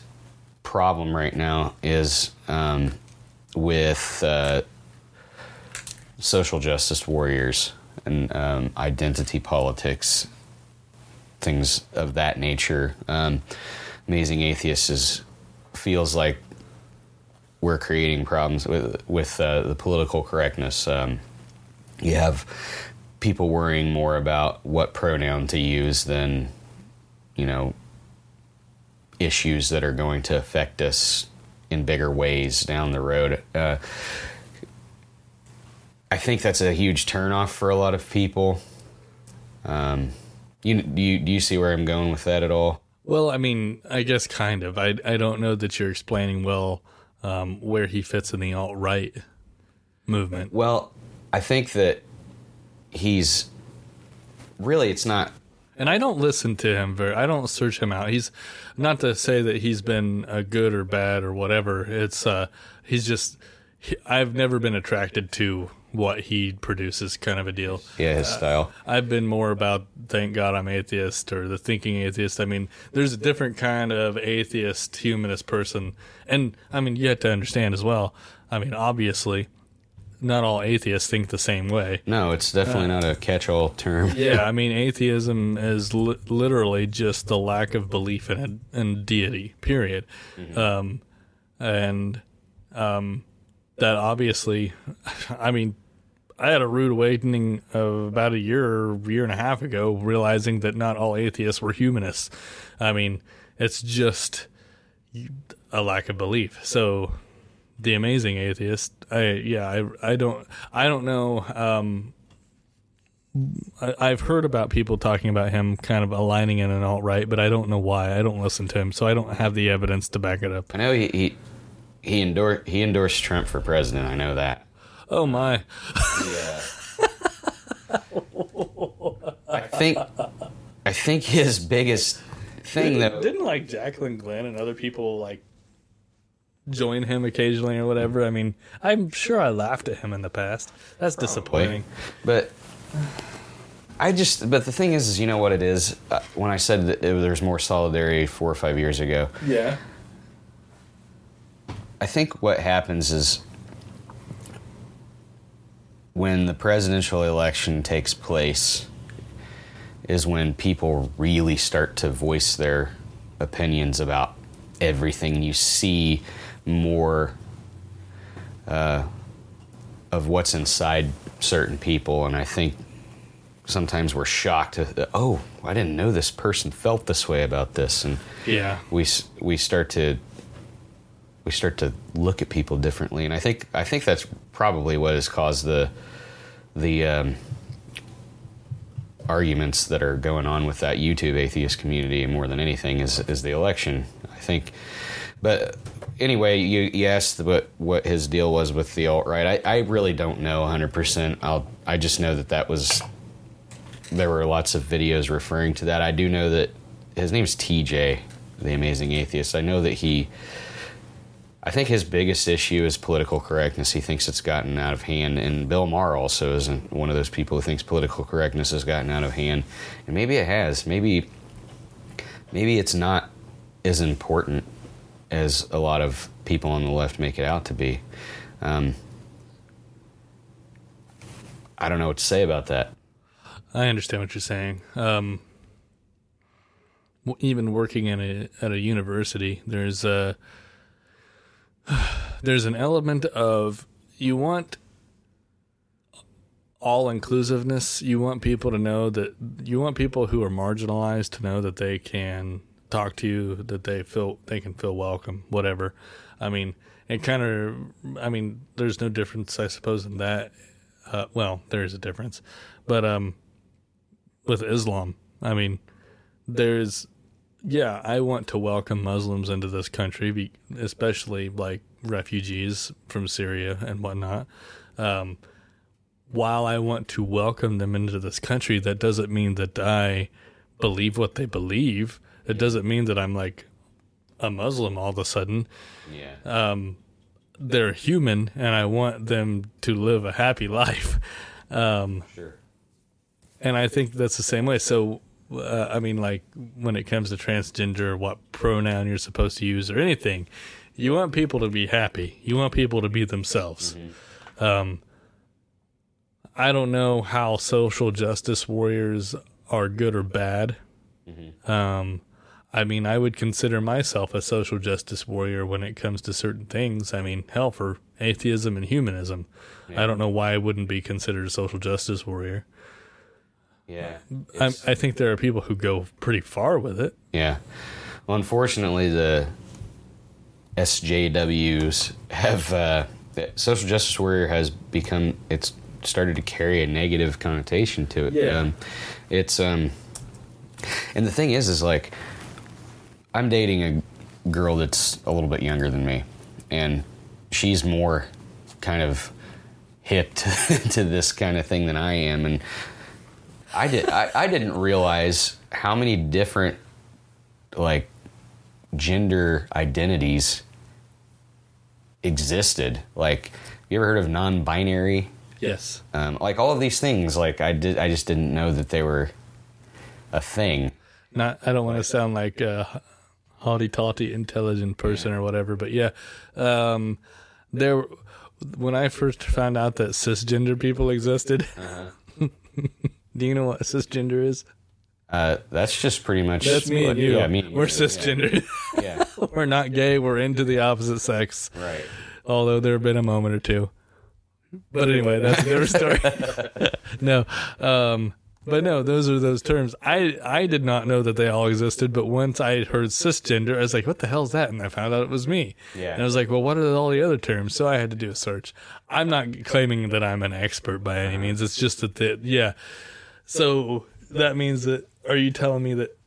problem right now is um, with uh, social justice warriors and um, identity politics, things of that nature. Um, Amazing Atheist is, feels like we're creating problems with with uh, the political correctness. Um, you have people worrying more about what pronoun to use than, you know, issues that are going to affect us in bigger ways down the road. Uh, I think that's a huge turnoff for a lot of people. Um, You, do you do you see where I'm going with that at all? Well, I mean, I guess kind of. I, I don't know that you're explaining well um, where he fits in the alt-right movement. Well, I think that he's really, it's not. And I don't listen to him very. I don't search him out. He's not to say that he's been a good or bad or whatever. It's uh, he's just he, I've never been attracted to what he produces, kind of a deal. Yeah, his style. Uh, I've been more about thank God I'm atheist or the thinking atheist. I mean, there's a different kind of atheist, humanist person. And, I mean, you have to understand as well, I mean, obviously, not all atheists think the same way. No, it's definitely uh, not a catch-all term. Yeah, I mean, atheism is li- literally just the lack of belief in a, in deity, period. Mm-hmm. Um, and um, that obviously, I mean, I had a rude awakening of about a year, year and a half ago, realizing that not all atheists were humanists. I mean, it's just a lack of belief. So, The Amazing Atheist, I yeah, I I don't I don't know. Um, I, I've heard about people talking about him kind of aligning in an alt-right, but I don't know why. I don't listen to him, so I don't have the evidence to back it up. I know he he he endorsed he endorsed Trump for president. I know that. Oh my! Yeah. I think I think his biggest thing that didn't like Jacqueline Glenn and other people like join him occasionally or whatever. I mean, I'm sure I laughed at him in the past. That's probably disappointing. But I just but the thing is, is you know what it is. Uh, when I said that it, there's more solidarity four or five years ago. Yeah. I think what happens is, when the presidential election takes place is when people really start to voice their opinions about everything. You see more uh, of what's inside certain people, and I think sometimes we're shocked. Oh, I didn't know this person felt this way about this, and yeah, we we start to we start to look at people differently, and I think I think that's probably what has caused the the um, arguments that are going on with that YouTube atheist community more than anything is is the election, I think. But anyway, you, you asked what what his deal was with the alt-right. I, I really don't know one hundred percent. I'll I just know that that was there were lots of videos referring to that. I do know that his name's T J, the Amazing Atheist. I know that he. I think his biggest issue is political correctness. He thinks it's gotten out of hand. And Bill Maher also is one of those people who thinks political correctness has gotten out of hand. And maybe it has. Maybe maybe it's not as important as a lot of people on the left make it out to be. Um, I don't know what to say about that. I understand what you're saying. Um, even working in a, at a university, there's a... There's an element of you want all inclusiveness. You want people to know that you want people who are marginalized to know that they can talk to you, that they feel they can feel welcome, whatever. I mean, it kind of, I mean, there's no difference, I suppose, in that. Uh, well, there is a difference, but um, with Islam, I mean, there's. Yeah, I want to welcome Muslims into this country, especially like refugees from Syria and whatnot. Um, while I want to welcome them into this country, that doesn't mean that I believe what they believe. It doesn't mean that I'm like a Muslim all of a sudden. Yeah. Um, they're human, and I want them to live a happy life. Um, sure. And I think that's the same way. So. Uh, I mean, like, when it comes to transgender, what pronoun you're supposed to use or anything, you want people to be happy. You want people to be themselves. Mm-hmm. Um, I don't know how social justice warriors are good or bad. Mm-hmm. Um, I mean, I would consider myself a social justice warrior when it comes to certain things. I mean, hell, for atheism and humanism. Yeah. I don't know why I wouldn't be considered a social justice warrior. Yeah, I, I think there are people who go pretty far with it. Yeah. Well, unfortunately, the S J Ws have uh, the social justice warrior has become it's started to carry a negative connotation to it. Yeah. Um, it's um, and the thing is, is like I'm dating a girl that's a little bit younger than me, and she's more kind of hip to, to this kind of thing than I am, and. I did. I, I didn't realize how many different, like, gender identities existed. Like, you ever heard of non-binary? Yes. Um, like all of these things. Like I did. I just didn't know that they were a thing. Not. I don't want to sound like a haughty, taughty, intelligent person yeah. or whatever. But yeah, um, there. when I first found out that cisgender people existed, uh-huh. Do you know what cisgender is? Uh, that's just pretty much... That's me and you. Yeah, me and we're you. Cisgendered. Yeah. Yeah. We're not gay. We're into the opposite sex. Right. Although there have been a moment or two. But anyway, that's another story. No. Um, but no, those are those terms. I, I did not know that they all existed, but once I heard cisgender, I was like, what the hell is that? And I found out it was me. Yeah. And I was like, well, what are all the other terms? So I had to do a search. I'm not claiming that I'm an expert by any means. It's just that, the, yeah. So that means that... Are you telling me that,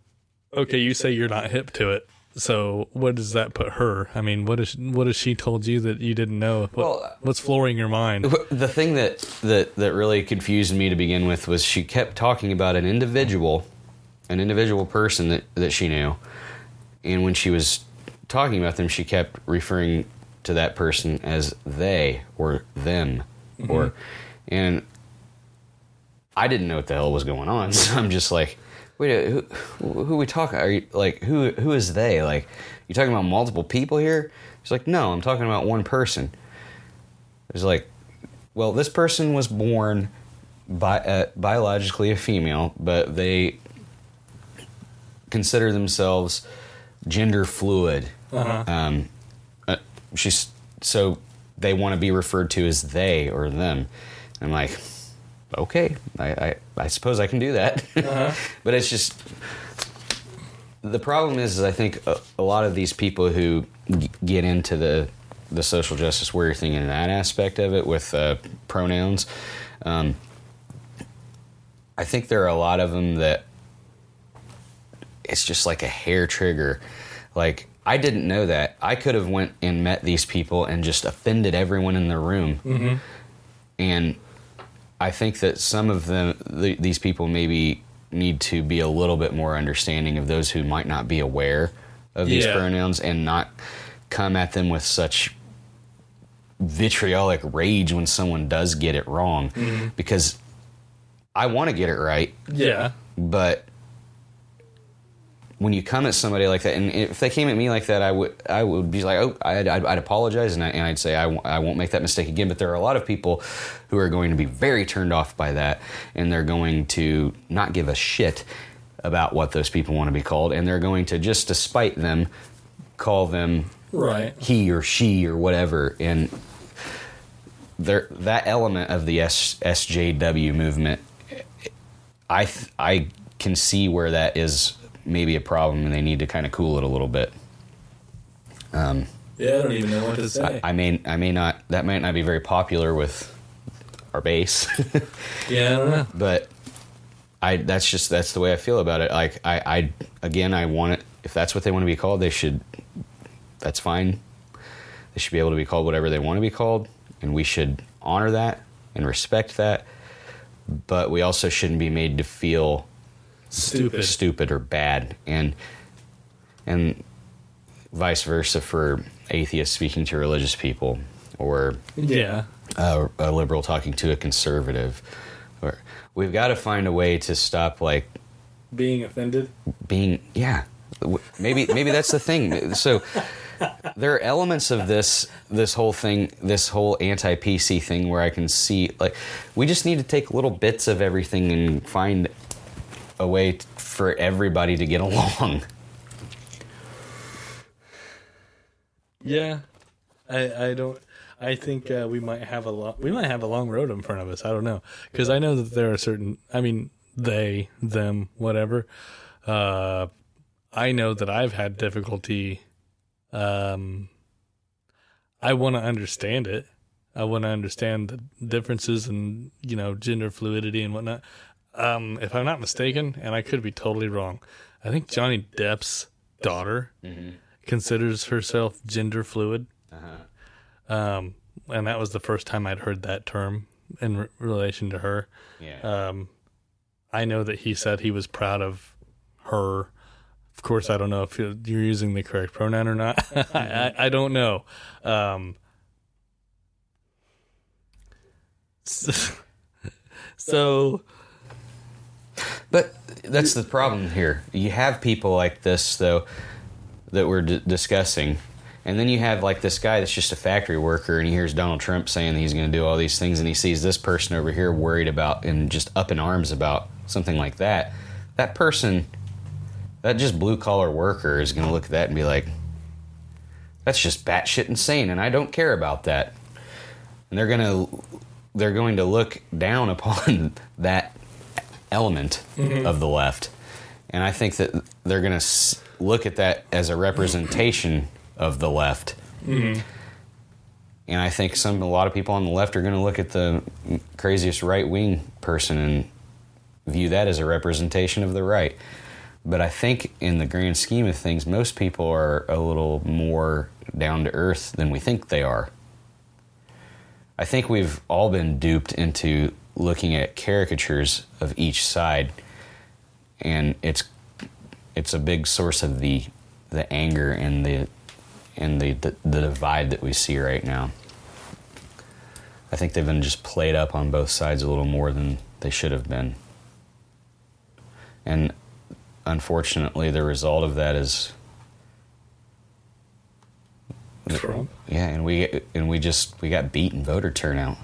okay, you say you're not hip to it, so what does that put her? I mean, what is what has she told you that you didn't know? What, well, what's flooring your mind? The thing that, that, that really confused me to begin with was she kept talking about an individual, an individual person that, that she knew, and when she was talking about them, she kept referring to that person as they or them. Mm-hmm. or, and I didn't know what the hell was going on, so I'm just like... Wait, who, who are we talking? Are you like who? Who is they? Like, you talking about multiple people here? She's like, no, I'm talking about one person. It's like, well, this person was born bi- uh, biologically a female, but they consider themselves gender fluid. Uh-huh. Um, uh, she's so they want to be referred to as they or them. I'm like, okay, I, I, I suppose I can do that. Uh-huh. But it's just... The problem is, is I think a, a lot of these people who g- get into the, the social justice warrior thing in that aspect of it with uh, pronouns, um, I think there are a lot of them that it's just like a hair trigger. Like, I didn't know that. I could have went and met these people and just offended everyone in the room. Mm-hmm. And... I think that some of them, th- these people maybe need to be a little bit more understanding of those who might not be aware of these yeah. pronouns and not come at them with such vitriolic rage when someone does get it wrong. Mm-hmm. Because I want to get it right. Yeah. But when you come at somebody like that, and if they came at me like that, I would I would be like, oh, I'd, I'd, I'd apologize, and, I, and I'd say I, w- I won't make that mistake again. But there are a lot of people who are going to be very turned off by that, and they're going to not give a shit about what those people want to be called, and they're going to, just to spite them, call them right. he or she or whatever. And there, that element of the S, S J W movement, I th- I can see where that is... maybe a problem, and they need to kind of cool it a little bit. Um, yeah, I don't even know what to say. I, I may, I may not. That might not be very popular with our base. Yeah, I don't know. But I, that's just that's the way I feel about it. Like I, I, again, I want it. If that's what they want to be called, they should. That's fine. They should be able to be called whatever they want to be called, and we should honor that and respect that. But we also shouldn't be made to feel Stupid. stupid or bad, and and vice versa for atheists speaking to religious people, or yeah, uh, a liberal talking to a conservative. Or we've got to find a way to stop like being offended. Being yeah, maybe maybe that's the thing. So there are elements of this this whole thing, this whole anti-P C thing, where I can see like we just need to take little bits of everything and find a way t- for everybody to get along. Yeah, I I don't. I think uh, we might have a lot. We might have a long road in front of us. I don't know, because I know that there are certain. I mean, they, them, whatever. Uh, I know that I've had difficulty. Um, I want to understand it. I want to understand the differences and, you know, gender fluidity and whatnot. Um, if I'm not mistaken, and I could be totally wrong, I think Johnny Depp's daughter mm-hmm. considers herself gender fluid. Uh-huh. Um, and that was the first time I'd heard that term in re- relation to her. Yeah. Um, I know that he said he was proud of her. Of course, I don't know if you're using the correct pronoun or not. I, I, I don't know. Um, so... so But that's the problem here. You have people like this, though, that we're d- discussing, And then you have like this guy that's just a factory worker, and he hears Donald Trump saying that he's going to do all these things, and he sees this person over here worried about and just up in arms about something like that. That person, that just blue-collar worker, is going to look at that and be like, that's just batshit insane, and I don't care about that. And they're going to they're going to look down upon that element mm-hmm. of the left. And I think that they're going to look at that as a representation of the left. Mm-hmm. And I think some a lot of people on the left are going to look at the craziest right-wing person and view that as a representation of the right. But I think in the grand scheme of things, most people are a little more down to earth than we think they are. I think we've all been duped into looking at caricatures of each side, and it's it's a big source of the the anger and the and the, the, the divide that we see right now. I think they've been just played up on both sides a little more than they should have been. And unfortunately, the result of that is Trump. Yeah, and we and we just we got beat in voter turnout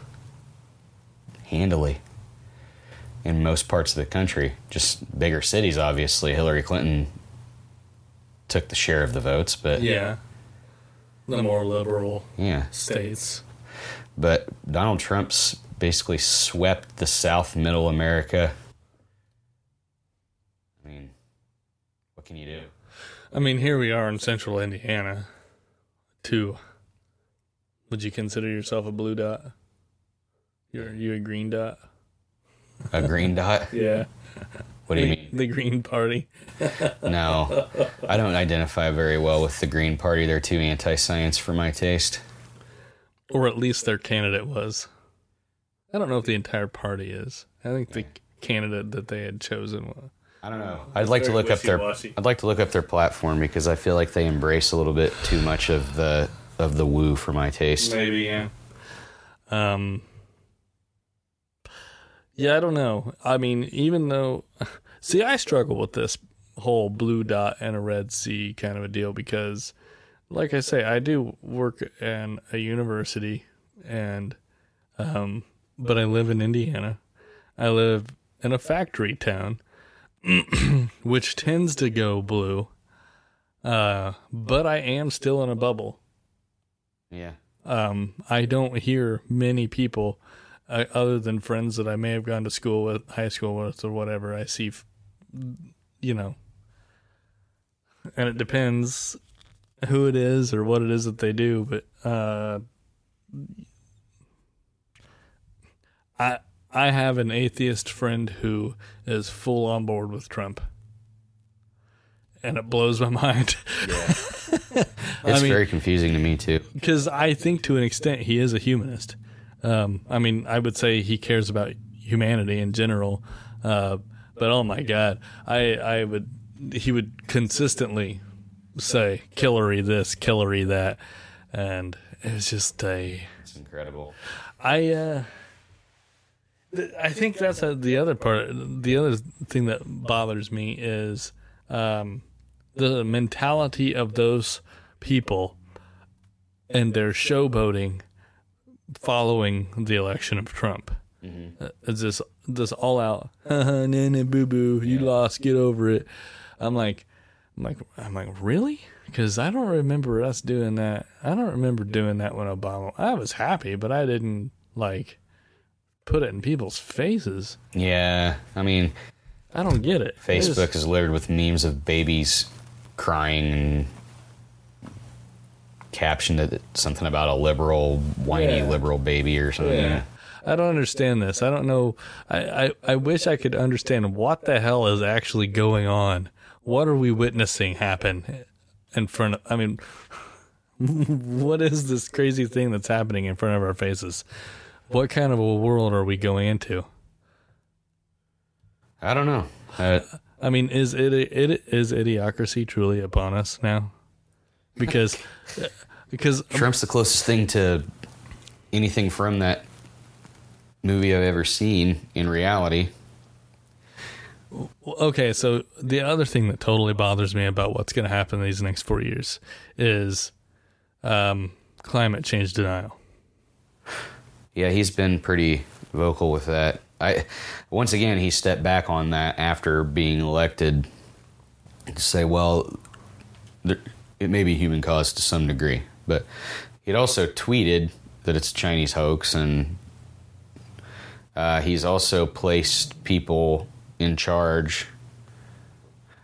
handily in most parts of the country. Just bigger cities, obviously. Hillary Clinton took the share of the votes, but yeah, the more liberal yeah. states. But Donald Trump's basically swept the South Middle America. I mean, what can you do? I mean, here we are in central Indiana. Two. Would you consider yourself a blue dot? You're you a green dot? A green dot? Yeah. What do you mean? The Green Party. No. I don't identify very well with the Green Party. They're too anti-science for my taste. Or at least their candidate was. I don't know if the entire party is. I think yeah. the candidate that they had chosen was. I don't know. I'd like to look up their I'd like to look up their platform, because I feel like they embrace a little bit too much of the of the woo for my taste. Maybe, yeah. Um Yeah, I don't know. I mean, even though see, I struggle with this whole blue dot and a red C kind of a deal, because like I say, I do work in a university, and um but I live in Indiana. I live in a factory town, which tends to go blue, uh, but I am still in a bubble. Yeah. Um, I don't hear many people, uh, other than friends that I may have gone to school with, high school with, or whatever. I see, f- you know, and it depends who it is or what it is that they do. But uh, I. I have an atheist friend who is full on board with Trump, and it blows my mind. Yeah. It's I mean, very confusing to me too, because I think to an extent he is a humanist. Um, I mean, I would say he cares about humanity in general, uh, but oh my God, I, I would he would consistently say Hillary this, Hillary that, and it's just a. It's incredible. I. Uh, I think that's the other part. The other thing that bothers me is um, the mentality of those people and their showboating following the election of Trump. Mm-hmm. Uh, it's this this all out nah, nah, boo boo, you yeah. lost, get over it. I'm like, I'm like, I'm like, really? Because I don't remember us doing that. I don't remember doing that when Obama. I was happy, but I didn't like. Put it in people's faces. Yeah, I mean, I don't get it. Facebook just... is littered with memes of babies crying and captioned it something about a liberal, whiny yeah. liberal baby or something. Yeah. Yeah. I don't understand this. I don't know. I, I, I wish I could understand what the hell is actually going on. What are we witnessing happen in front of, I mean, what is this crazy thing that's happening in front of our faces? What kind of a world are we going into? I don't know. Uh, I mean, is it, it is idiocracy truly upon us now? Because because Trump's the closest thing to anything from that movie I've ever seen in reality. Okay, so the other thing that totally bothers me about what's going to happen these next four years is um, climate change denial. Yeah, he's been pretty vocal with that. I, once again, he stepped back on that after being elected to say, well, there, it may be human caused to some degree. But he'd also tweeted that it's a Chinese hoax, and uh, he's also placed people in charge.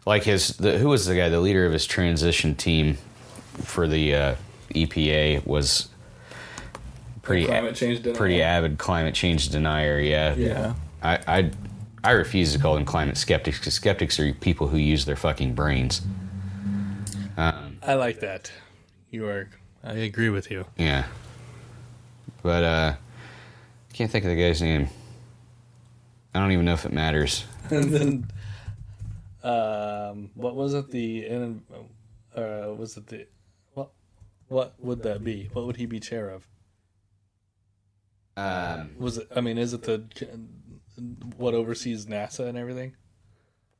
Like his, the, who was the guy, the leader of his transition team for the uh, E P A was... Pretty, climate change denier. Pretty avid climate change denier, yeah. Yeah. I, I I refuse to call them climate skeptics, because skeptics are people who use their fucking brains. Um, I like that. You are, I agree with you. Yeah. But, uh, I can't think of the guy's name. I don't even know if it matters. And then, um, what was it, the, uh, was it the, what, what would that be? What would he be chair of? Um, was it? I mean, is it the what oversees NASA and everything?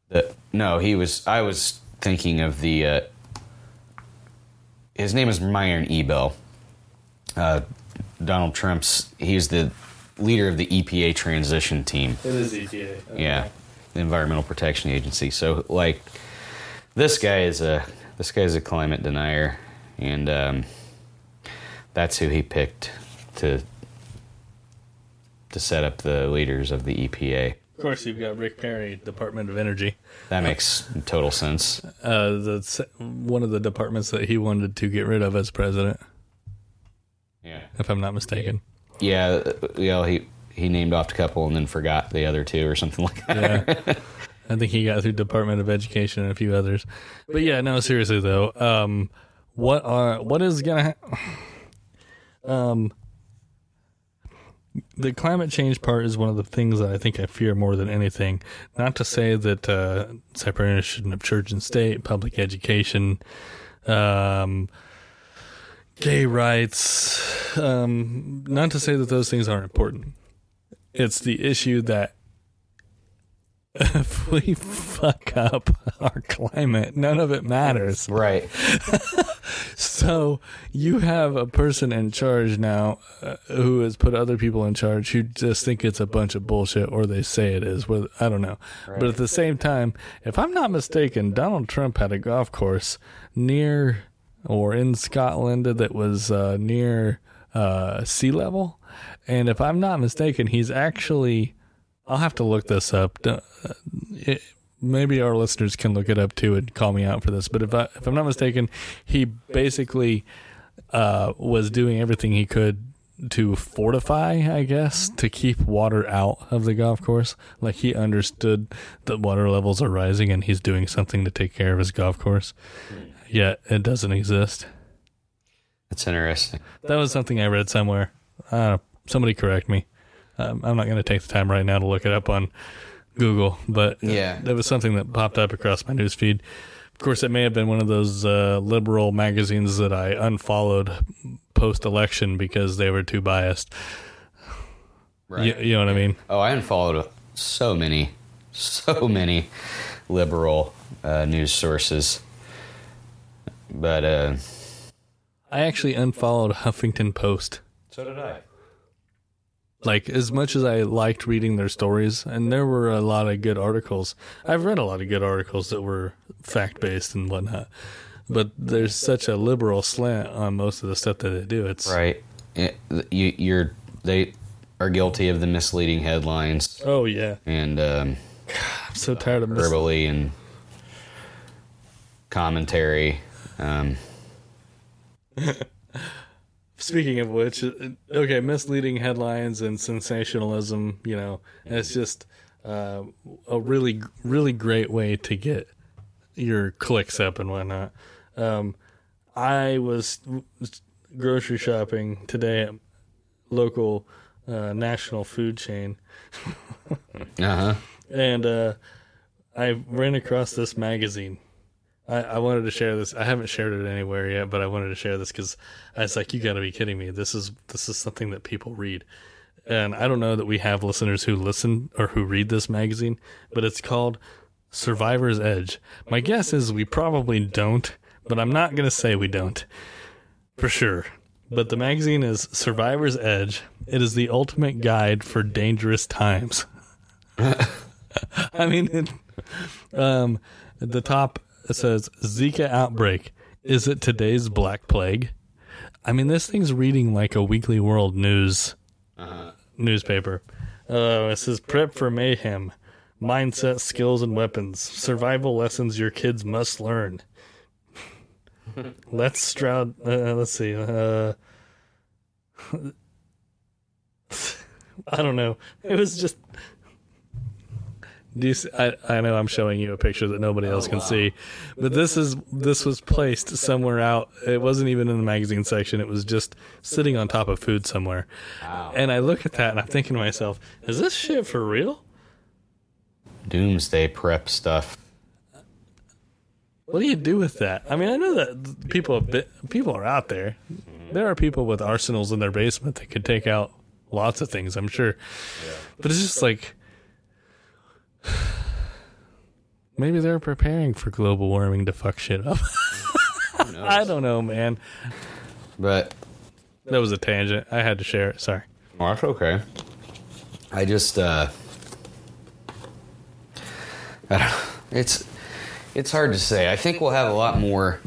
The, no, he was. I was thinking of the. Uh, his name is Myron Ebel. Uh, Donald Trump's. He's the leader of the E P A transition team. It is E P A. Okay. Yeah, the Environmental Protection Agency. So, like, this guy is a this guy is a climate denier, and um, that's who he picked to. to set up the leaders of the E P A. Of course, you've got Rick Perry, Department of Energy. That makes total sense. Uh, that's one of the departments that he wanted to get rid of as president. Yeah. If I'm not mistaken. Yeah, you know, he, he named off a couple and then forgot the other two or something like that. Yeah. I think he got through Department of Education and a few others. But yeah, no, seriously, though. Um, what are what is going to happen? Um, The climate change part is one of the things that I think I fear more than anything. Not to say that uh, separation of church and state, public education, um, gay rights, um, not to say that those things aren't important. It's the issue that if we fuck up our climate, none of it matters. Right. So you have a person in charge now uh, who has put other people in charge who just think it's a bunch of bullshit, or they say it is. Well, I don't know. Right. But at the same time, if I'm not mistaken, Donald Trump had a golf course near or in Scotland that was uh, near uh, sea level. And if I'm not mistaken, he's actually... I'll have to look this up. It, maybe our listeners can look it up too and call me out for this. But if, I, if I'm not mistaken, he basically uh, was doing everything he could to fortify, I guess, to keep water out of the golf course. Like, he understood that water levels are rising and he's doing something to take care of his golf course. Yet it doesn't exist. That's interesting. That was something I read somewhere. Uh, somebody correct me. Um, I'm not going to take the time right now to look it up on Google, but yeah, that was something that popped up across my newsfeed. Of course, it may have been one of those uh, liberal magazines that I unfollowed post-election because they were too biased. Right. You, you know what I mean? Oh, I unfollowed so many, so many liberal uh, news sources. But uh, I actually unfollowed Huffington Post. So did I. Like, as much as I liked reading their stories, and there were a lot of good articles. I've read a lot of good articles that were fact-based and whatnot. But there's such a liberal slant on most of the stuff that they do. It's right. It, you, you're they are guilty of the misleading headlines. Oh, yeah. And um, God, I'm so tired of verbally mis- and commentary. Um Speaking of which, okay, misleading headlines and sensationalism, you know, it's just uh, a really, really great way to get your clicks up and whatnot. Um, I was grocery shopping today at local uh, national food chain. Uh-huh. And uh, I ran across this magazine. I, I wanted to share this. I haven't shared it anywhere yet, but I wanted to share this because I was like, you got to be kidding me. This is this is something that people read. And I don't know that we have listeners who listen or who read this magazine, but it's called Survivor's Edge. My guess is we probably don't, but I'm not going to say we don't. for sure. But the magazine is Survivor's Edge. It is the ultimate guide for dangerous times. I mean, it, um, at the top it says Zika outbreak. Is it today's Black Plague? I mean, this thing's reading like a Weekly World News uh, newspaper. Uh, it says prep for mayhem, mindset, skills, and weapons, survival lessons your kids must learn. Let's stroud. Uh, let's see. Uh, I don't know. It was just. Do you see, I, I know I'm showing you a picture that nobody else can oh, wow. see, but this is this was placed somewhere out. It wasn't even in the magazine section. It was just sitting on top of food somewhere. Wow. And I look at that and I'm thinking to myself, is this shit for real? Doomsday prep stuff. What do you do with that? I mean, I know that people have been, people are out there. There are people with arsenals in their basement that could take out lots of things, I'm sure. Yeah. But it's just like, maybe they're preparing for global warming to fuck shit up. I don't know, man. But that was a tangent. I had to share it. Sorry. Oh, that's okay. I just, uh, I don't know. It's, it's hard to say. I think we'll have a lot more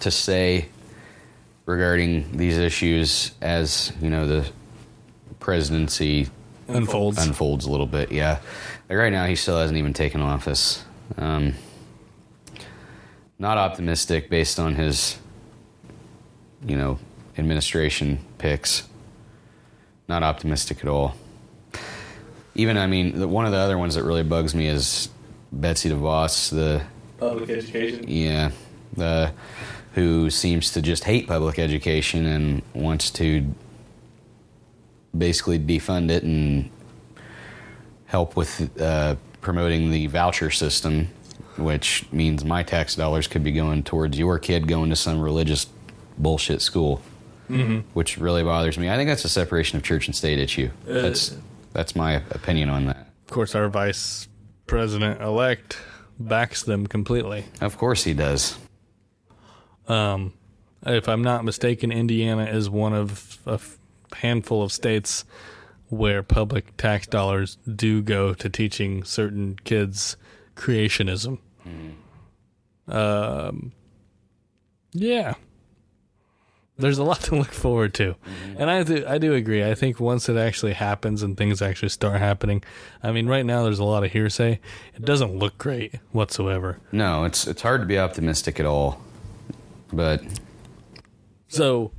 to say regarding these issues as, you know, the presidency unfolds unfolds a little bit. Yeah. Like right now, he still hasn't even taken office. Um, not optimistic based on his, you know, administration picks. Not optimistic at all. Even, I mean, the, one of the other ones that really bugs me is Betsy DeVos, the public education. Yeah, the who seems to just hate public education and wants to basically defund it and help with uh, promoting the voucher system, which means my tax dollars could be going towards your kid going to some religious bullshit school, mm-hmm. which really bothers me. I think that's a separation of church and state issue. Uh, that's that's my opinion on that. Of course, our vice president-elect backs them completely. Of course he does. Um, if I'm not mistaken, Indiana is one of a handful of states where public tax dollars do go to teaching certain kids creationism. Mm. Um, yeah. There's a lot to look forward to. And I do, I do agree. I think once it actually happens and things actually start happening, I mean, right now there's a lot of hearsay. It doesn't look great whatsoever. No, it's it's hard to be optimistic at all. But so,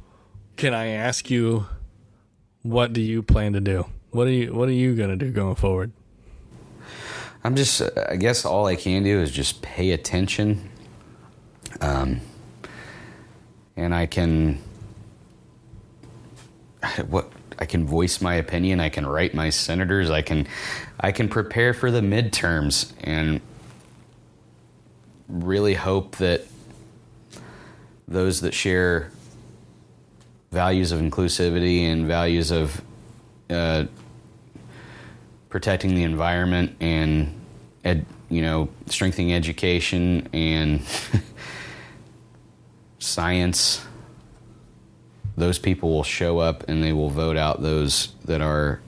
can I ask you, what do you plan to do? What are you What are you going to do going forward? I'm just, I guess all I can do is just pay attention. Um, and I can, what I can voice my opinion. I can write my senators. I can, I can prepare for the midterms and really hope that those that share values of inclusivity and values of uh, protecting the environment and, ed, you know, strengthening education and science, those people will show up and they will vote out those that are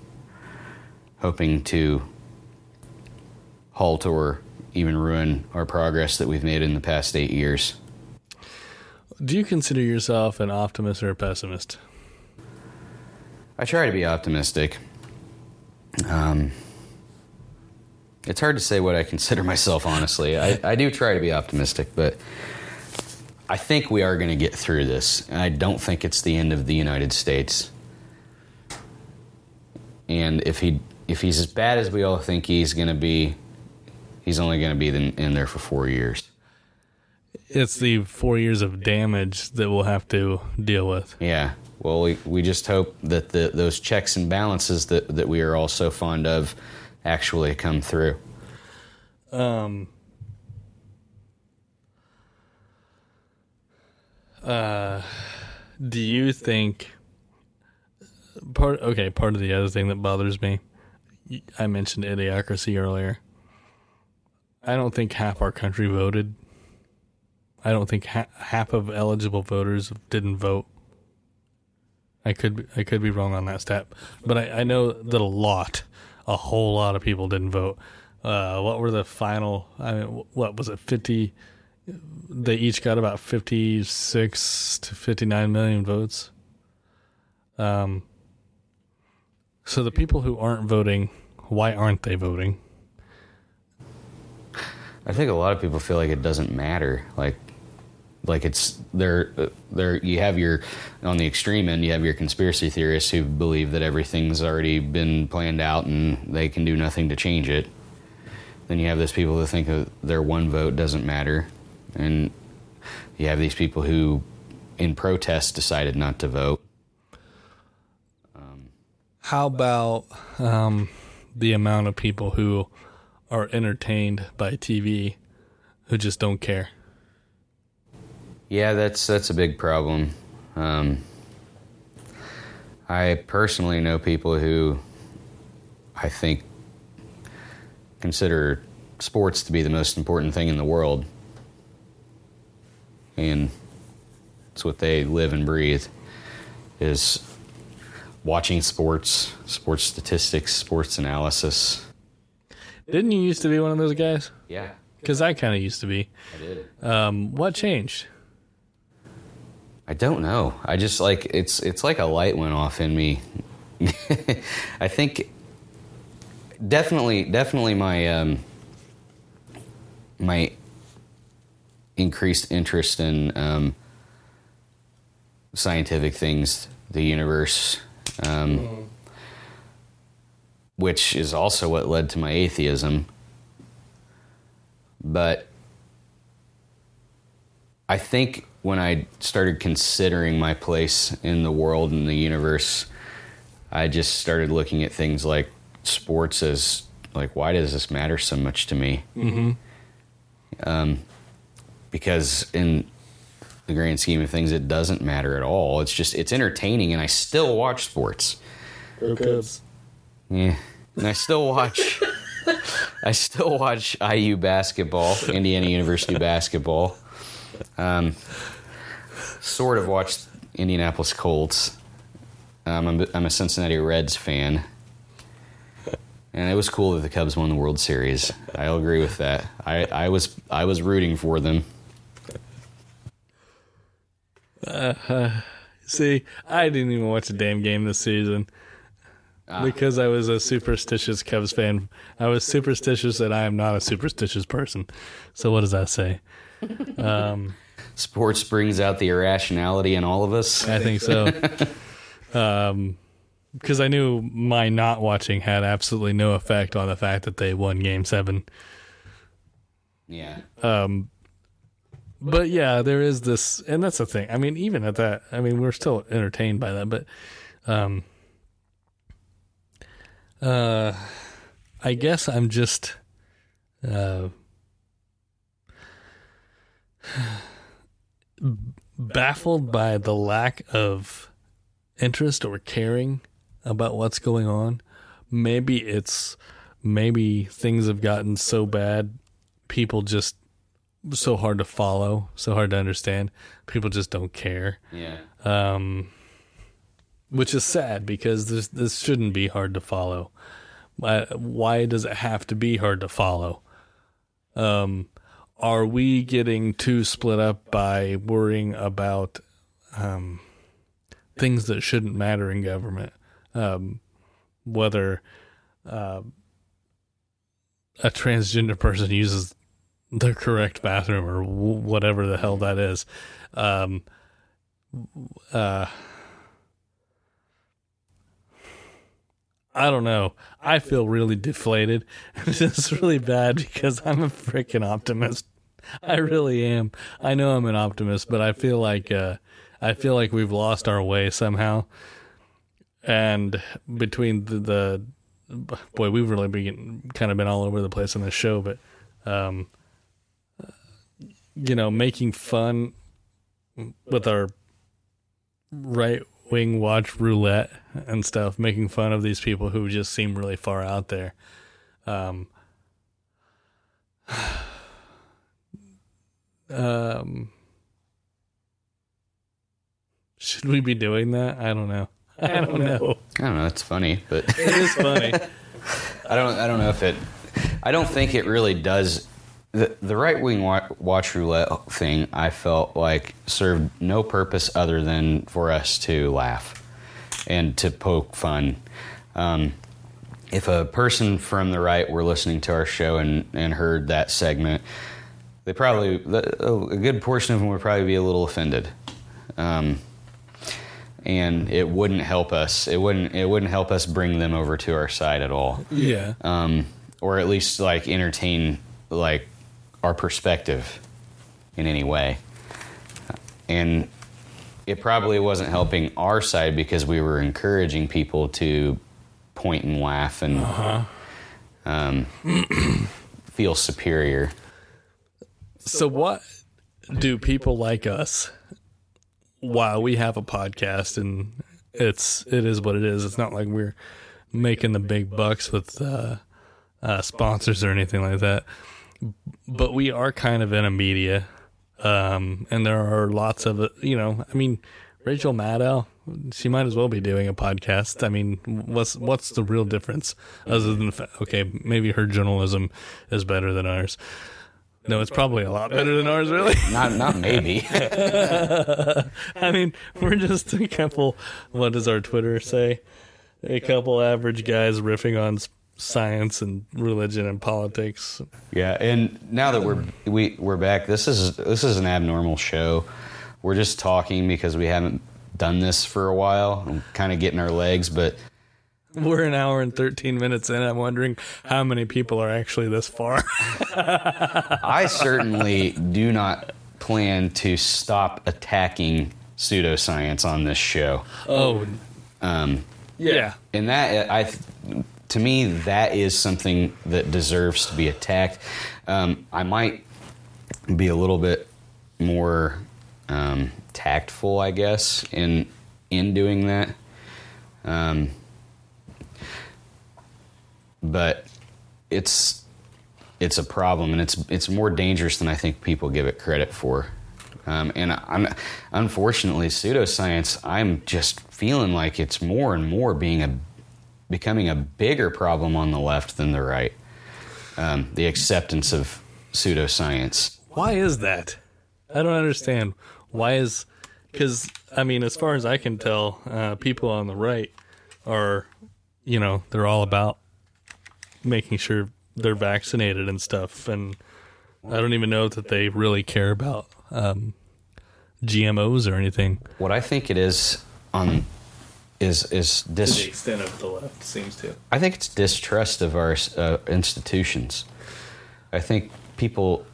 hoping to halt or even ruin our progress that we've made in the past eight years. Do you consider yourself an optimist or a pessimist? I try to be optimistic. Um, it's hard to say what I consider myself, honestly. I, I do try to be optimistic, but I think we are going to get through this. And I don't think it's the end of the United States. And if he if he's as bad as we all think he's going to be, he's only going to be in there for four years. It's the four years of damage that we'll have to deal with. Yeah. Well, we, we just hope that the, those checks and balances that, that we are all so fond of actually come through. Um. Uh, do you think part? Okay, part of the other thing that bothers me, I mentioned idiocracy earlier. I don't think half our country voted. I don't think ha- half of eligible voters didn't vote I could I could be wrong on that stat, but I, I know that a lot, a whole lot of people didn't vote. Uh, what were the final? I mean, what was it? fifty They each got about fifty-six to fifty-nine million votes. Um. So the people who aren't voting, why aren't they voting? I think a lot of people feel like it doesn't matter. Like, like it's there. There you have your, on the extreme end, you have your conspiracy theorists who believe that everything's already been planned out and they can do nothing to change it. Then you have those people who think that their one vote doesn't matter, and you have these people who, in protest, decided not to vote. Um, How about um, the amount of people who are entertained by T V who just don't care? Yeah, that's that's a big problem. Um, I personally know people who I think consider sports to be the most important thing in the world, and it's what they live and breathe, is watching sports, sports statistics, sports analysis. Didn't you used to be one of those guys? Yeah. Because I kind of used to be. I did. Um, what changed? I don't know. I just, like, it's it's like a light went off in me. I think definitely definitely my um, my increased interest in um, scientific things, the universe, um mm-hmm. which is also what led to my atheism. But I think when I started considering my place in the world and the universe, I just started looking at things like sports as, like, why does this matter so much to me? Mm-hmm. Um, because in the grand scheme of things, it doesn't matter at all. It's just, it's entertaining, and I still watch sports. Okay. Yeah, and I still watch. I still watch I U basketball, Indiana University basketball. Um, sort of watched Indianapolis Colts. Um, I'm, I'm a Cincinnati Reds fan, and it was cool that the Cubs won the World Series. I'll agree with that. I, I was I was rooting for them. Uh, uh, see, I didn't even watch a damn game this season. Because I was a superstitious Cubs fan. I was superstitious, and I am not a superstitious person. So what does that say? Um, Sports brings out the irrationality in all of us. I think so. Um, because I knew my not watching had absolutely no effect on the fact that they won Game seven. Yeah. Um. But, yeah, there is this, and that's the thing. I mean, even at that, I mean, we're still entertained by that, but... um. Uh, I guess I'm just, uh, baffled by the lack of interest or caring about what's going on. Maybe it's, maybe things have gotten so bad, people just, so hard to follow, so hard to understand, people just don't care. Yeah. Um... Which is sad, because this this shouldn't be hard to follow. Why, why does it have to be hard to follow? Um, are we getting too split up by worrying about um, things that shouldn't matter in government? Um, whether uh, a transgender person uses the correct bathroom or w- whatever the hell that is. Um, uh... I don't know. I feel really deflated. It's really bad because I'm a freaking optimist. I really am. I know I'm an optimist, but I feel like uh, I feel like we've lost our way somehow. And between the, the boy, we've really been kind of been all over the place on this show. But um, you know, making fun with our right. Wing watch roulette and stuff, making fun of these people who just seem really far out there. Um, um, Should we be doing that? I don't know. I don't, I don't know. know. I don't know. It's funny, but it is funny. I don't. I don't know if it. I don't think it really does. The, the right wing watch, watch roulette thing, I felt like served no purpose other than for us to laugh and to poke fun. Um, if a person from the right were listening to our show and, and heard that segment, they probably a good portion of them would probably be a little offended. Um, and it wouldn't help us. It wouldn't. It wouldn't help us bring them over to our side at all. Yeah. Um, or at least like entertain like. our perspective in any way. And it probably wasn't helping our side because we were encouraging people to point and laugh and uh-huh. um, feel superior. So what do people like us, while we have a podcast and it's, it is what it is. It's not like we're making the big bucks with uh, uh, sponsors or anything like that. But we are kind of in a media, um, and there are lots of, you know, I mean, Rachel Maddow, she might as well be doing a podcast. I mean, what's what's the real difference other than the fact, okay, maybe her journalism is better than ours. No, it's probably a lot better than ours, really. Not not maybe. I mean, we're just a couple, what does our Twitter say? A couple average guys riffing on science and religion and politics. Yeah, and now that we're we we're back, this is this is an abnormal show. We're just talking because we haven't done this for a while. I'm kind of getting our legs, but we're an hour and thirteen minutes in. I'm wondering how many people are actually this far. I certainly do not plan to stop attacking pseudoscience on this show. Oh, um, yeah, and that I. To me, that is something that deserves to be attacked. Um, I might be a little bit more um, tactful, I guess, in in doing that. Um, but it's it's a problem, and it's it's more dangerous than I think people give it credit for. Um, and I'm unfortunately, pseudoscience, I'm just feeling like it's more and more being a becoming a bigger problem on the left than the right, um, the acceptance of pseudoscience. Why is that? I don't understand. Why is... Because, I mean, as far as I can tell, uh, people on the right are, you know, they're all about making sure they're vaccinated and stuff, and I don't even know that they really care about um, G M Os or anything. What I think it is on... Is is dis- to the extent of the left seems to. I think it's distrust of our uh, institutions. I think people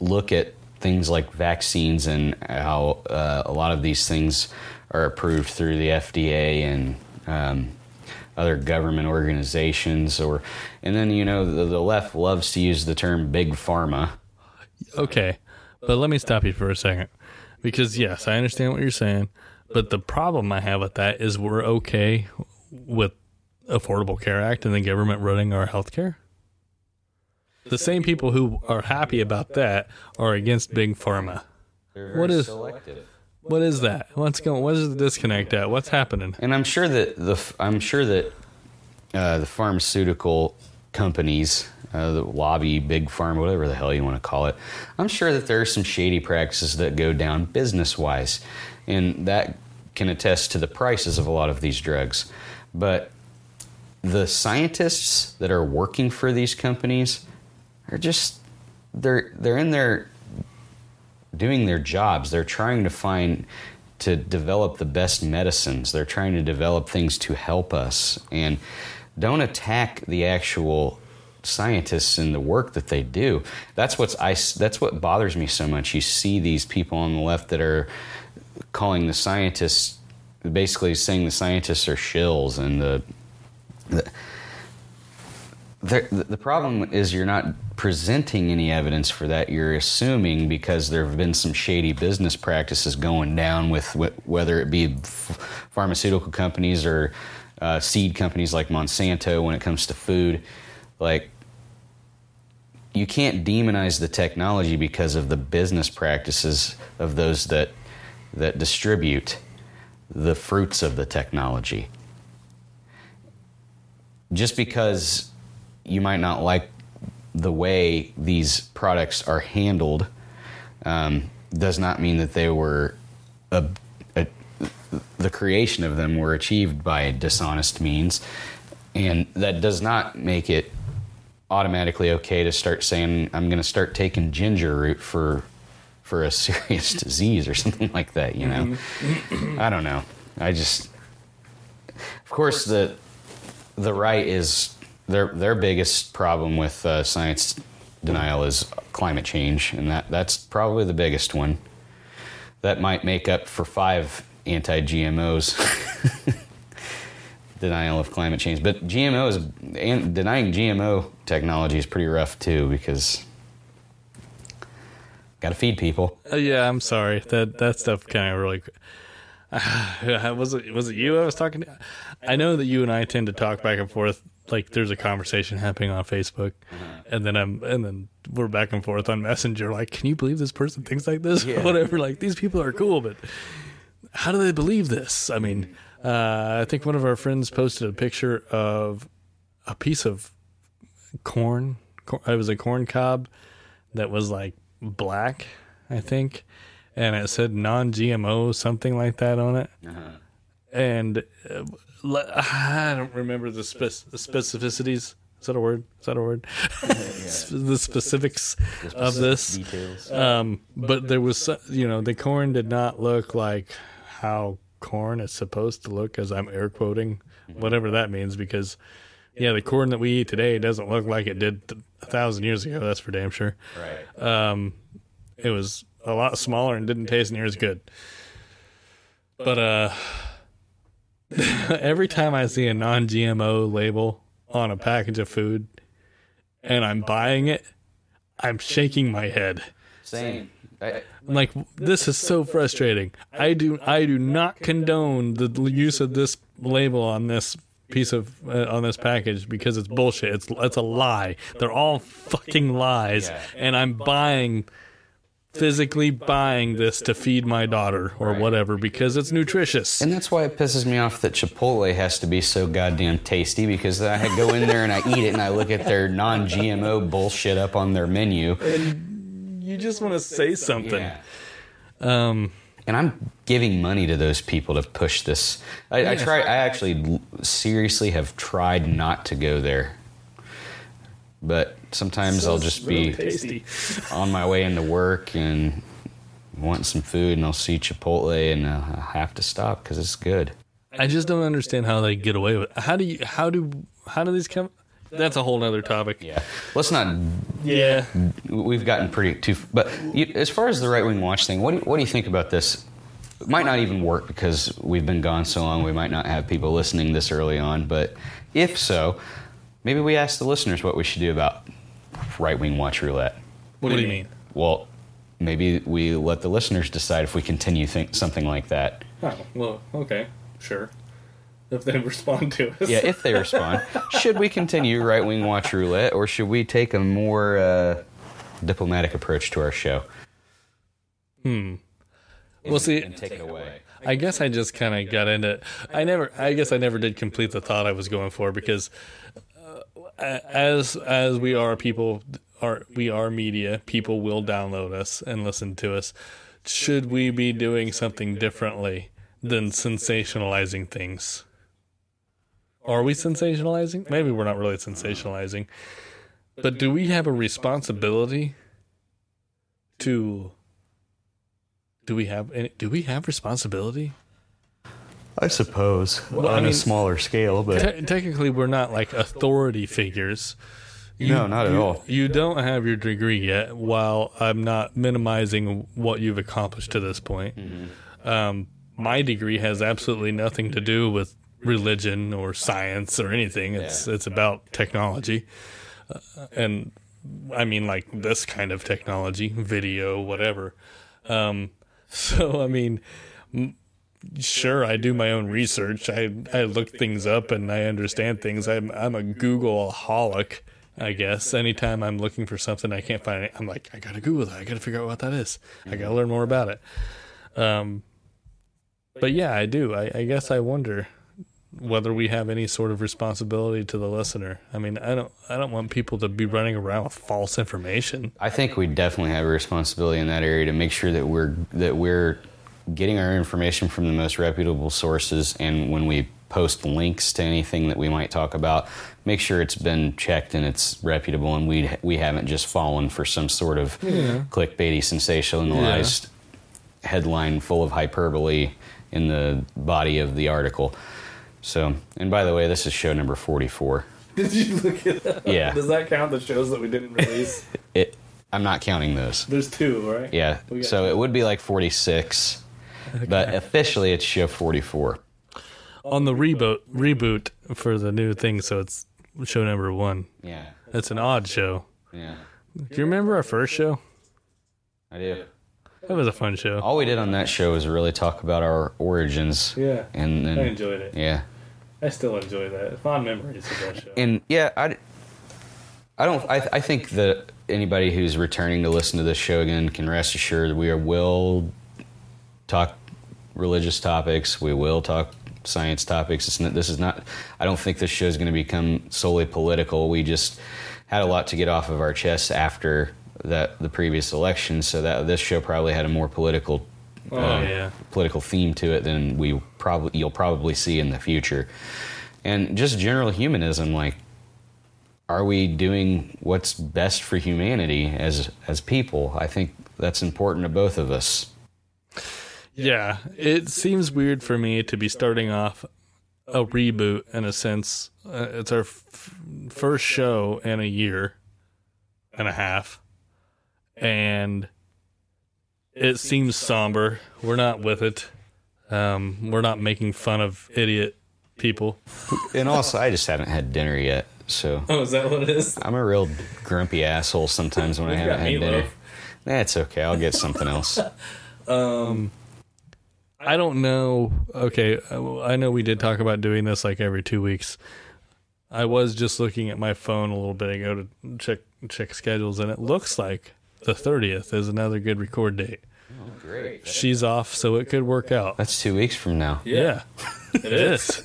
look at things like vaccines and how uh, a lot of these things are approved through the F D A and um, other government organizations, or and then you know the, the left loves to use the term big pharma. Okay, but let me stop you for a second because yes, I understand what you're saying. But the problem I have with that is we're okay with Affordable Care Act and the government running our health care. The same people who are happy about that are against big pharma. What is what is that? What's going? What is the disconnect at? What's happening? And I'm sure that the I'm sure that uh, the pharmaceutical companies, uh, the lobby, big pharma, whatever the hell you want to call it, I'm sure that there are some shady practices that go down business wise. And that can attest to the prices of a lot of these drugs. But the scientists that are working for these companies are just, they're they're in there doing their jobs. They're trying to find, to develop the best medicines. They're trying to develop things to help us. And don't attack the actual scientists and the work that they do. That's what's I, that's what bothers me so much. You see these people on the left that are calling the scientists, basically saying the scientists are shills, and the the, the the problem is you're not presenting any evidence for that. You're assuming because there have been some shady business practices going down with wh- whether it be f- pharmaceutical companies or uh, seed companies like Monsanto when it comes to food. Like, you can't demonize the technology because of the business practices of those that that distribute. the fruits of the technology. Just because you might not like the way these products are handled um, does not mean that they were a, a, the creation of them were achieved by dishonest means, and that does not make it automatically okay to start saying I'm going to start taking ginger root for for a serious disease or something like that. You know, I don't know. I just, of course, the the right is. Their their biggest problem with uh, science denial is climate change, and that, that's probably the biggest one. That might make up for five anti-G M Os denial of climate change. But G M Os, and denying G M O technology is pretty rough too, because got to feed people. Uh, yeah, I'm sorry. That that stuff kind of really. Uh, was it was it you I was talking to? I know that you and I tend to talk back and forth. Like there's a conversation happening on Facebook, uh-huh. and then I'm and then we're back and forth on Messenger. Like, can you believe this person thinks like this? Yeah. Or whatever. Like, these people are cool, but how do they believe this? I mean, uh, I think one of our friends posted a picture of a piece of corn. It was a corn cob that was like black, I think, and it said non G M O something like that on it, uh-huh. and. Uh, I don't remember the spec- specificities. Is that a word? Is that a word? Yeah, yeah. The specifics the of this. Details. Um, but there was, you know, the corn did not look like how corn is supposed to look, as I'm air quoting, whatever that means, because, yeah, the corn that we eat today doesn't look like it did a thousand years ago. That's for damn sure. Right. Um, it was a lot smaller and didn't taste near as good. But, uh... every time I see a non G M O label on a package of food and I'm buying it, I'm shaking my head. Same. I'm like, this is so frustrating. I do I do not condone the use of this label on this piece of uh, on this package, because it's bullshit. It's it's a lie. They're all fucking lies, and I'm buying physically buying this to feed my daughter or whatever, because it's nutritious. And that's why it pisses me off that Chipotle has to be so goddamn tasty, because then I go in there and I eat it and I look at their non G M O bullshit up on their menu. And you just want to say something. Yeah. Um, and I'm giving money to those people to push this. I, yeah. I try. I actually seriously have tried not to go there. But sometimes so I'll just be tasty. On my way into work and want some food, and I'll see Chipotle, and I'll have to stop because it's good. I just don't understand how they get away with it. How do you? How do? How do these come? That's a whole other topic. Yeah, let's not. Yeah, we've gotten pretty too. But you, as far as the right wing watch thing, what do you, what do you think about this? It might not even work because we've been gone so long. We might not have people listening this early on. But if so. Maybe we ask the listeners what we should do about right-wing watch roulette. What do you mean? Well, maybe we let the listeners decide if we continue think something like that. Oh, well, okay, sure. If they respond to us. Yeah, if they respond. Should we continue right-wing watch roulette, or should we take a more uh, diplomatic approach to our show? Hmm. We'll see. And take it away. I guess I just kind of got into it. I never. I guess I never did complete the thought I was going for, because... As as we are people, are we are media. People will download us and listen to us. Should we be doing something differently than sensationalizing things? Are we sensationalizing? Maybe we're not really sensationalizing. But do we have a responsibility to? Do we have any, do we have responsibility? I suppose, well, on I mean, a smaller scale, but te- technically we're not like authority figures. You, no, not at you, all. You don't have your degree yet. While I'm not minimizing what you've accomplished to this point, mm-hmm. um, my degree has absolutely nothing to do with religion or science or anything. It's yeah. it's about technology, uh, and I mean like this kind of technology, video, whatever. Um, so I mean. M- Sure, I do my own research. I I look things up and I understand things. I'm I'm a Google-holic, I guess. Anytime I'm looking for something I can't find it, I'm like, I gotta Google that. I gotta figure out what that is. I gotta learn more about it. Um, But yeah, I do. I, I guess I wonder whether we have any sort of responsibility to the listener. I mean, I don't I don't want people to be running around with false information. I think we definitely have a responsibility in that area to make sure that we're that we're getting our information from the most reputable sources, and when we post links to anything that we might talk about, make sure it's been checked and it's reputable, and we we haven't just fallen for some sort of yeah. clickbaity, sensationalized yeah. headline full of hyperbole in the body of the article. So, and by the way, this is show number forty-four. Did you look it up? Yeah. Does that count the shows that we didn't release? it, I'm not counting those. There's two, right? Yeah. So two. It would be like forty-six, okay. But officially it's show forty-four. On the reboot reboot for the new thing, so it's show number one. Yeah. That's an odd show. Yeah. Do you remember our first show? I do. That was a fun show. All we did on that show was really talk about our origins. Yeah. And, and I enjoyed it. Yeah. I still enjoy that. Fond memories of that show. And yeah, I, I don't. I, I think that anybody who's returning to listen to this show again can rest assured we will talk religious topics. We will talk science topics. It's not, this is not. I don't think this show is going to become solely political. We just had a lot to get off of our chests after that the previous election, so that this show probably had a more political, oh, uh, yeah. political theme to it than we probably you'll probably see in the future. And just general humanism, like, are we doing what's best for humanity as as people? I think that's important to both of us. Yeah, it seems weird for me to be starting off a reboot in a sense. Uh, it's our f- first show in a year and a half, and it seems somber. We're not with it. Um, we're not making fun of idiot people. And also, I just haven't had dinner yet. So. Oh, is that what it is? I'm a real grumpy asshole sometimes when I haven't had dinner. That's okay. I'll get something else. um. I don't know. Okay, I know we did talk about doing this like every two weeks. I was just looking at my phone a little bit ago to check check schedules, and it looks like the thirtieth is another good record date. Oh, great. She's off, so it could work out. That's two weeks from now. Yeah, yeah. It is.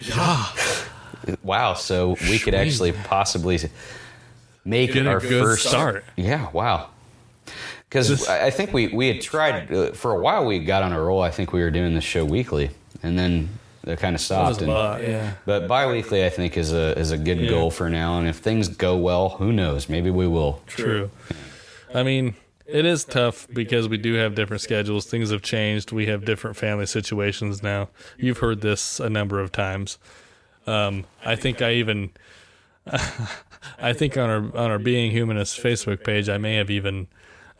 Yeah. Wow, so we could actually possibly make our first start. Yeah, wow. Because I think we, we had tried, uh, for a while we got on a roll, I think we were doing this show weekly, and then they kind of stopped. And, lot, yeah. But bi-weekly I think is a is a good yeah. goal for now, and if things go well, who knows, maybe we will. True. I mean, it is tough because we do have different schedules, things have changed, we have different family situations now. You've heard this a number of times. Um, I think I even, I think on our on our Being Humanist Facebook page I may have even...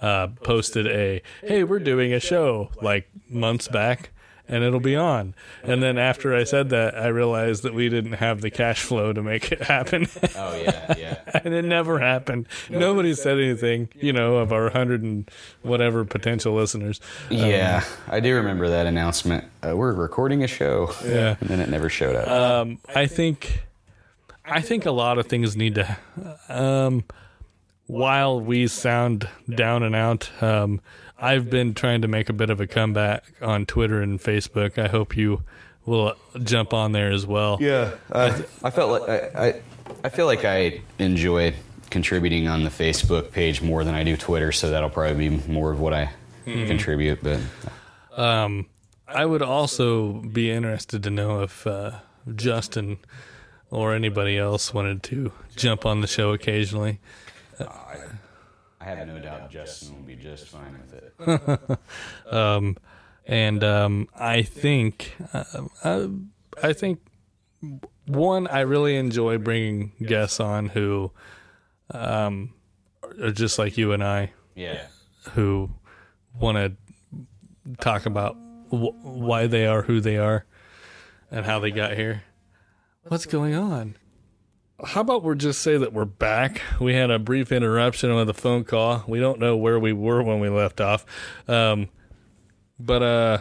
Uh, posted a, hey, we're doing a show, like, months back, and it'll be on. And then after I said that, I realized that we didn't have the cash flow to make it happen. Oh, yeah, yeah. And it never happened. Nobody said anything, you know, of our hundred and whatever potential listeners. Um, yeah, I do remember that announcement. Uh, we're recording a show. Yeah. And then it never showed up. Um, I think, I think a lot of things need to... Um, While we sound down and out, um, I've been trying to make a bit of a comeback on Twitter and Facebook. I hope you will jump on there as well. Yeah, uh, I felt like I, I, I feel like I enjoy contributing on the Facebook page more than I do Twitter, so that'll probably be more of what I mm. contribute. But um, I would also be interested to know if uh, Justin or anybody else wanted to jump on the show occasionally. I, I have no doubt Justin will be just fine with it. um, and um, I think, uh, I, I think, one, I really enjoy bringing guests on who um, are just like you and I, yeah, who want to talk about wh- why they are who they are and how they got here. What's going on? How about we just say that we're back? We had a brief interruption with a phone call. We don't know where we were when we left off. Um, but uh,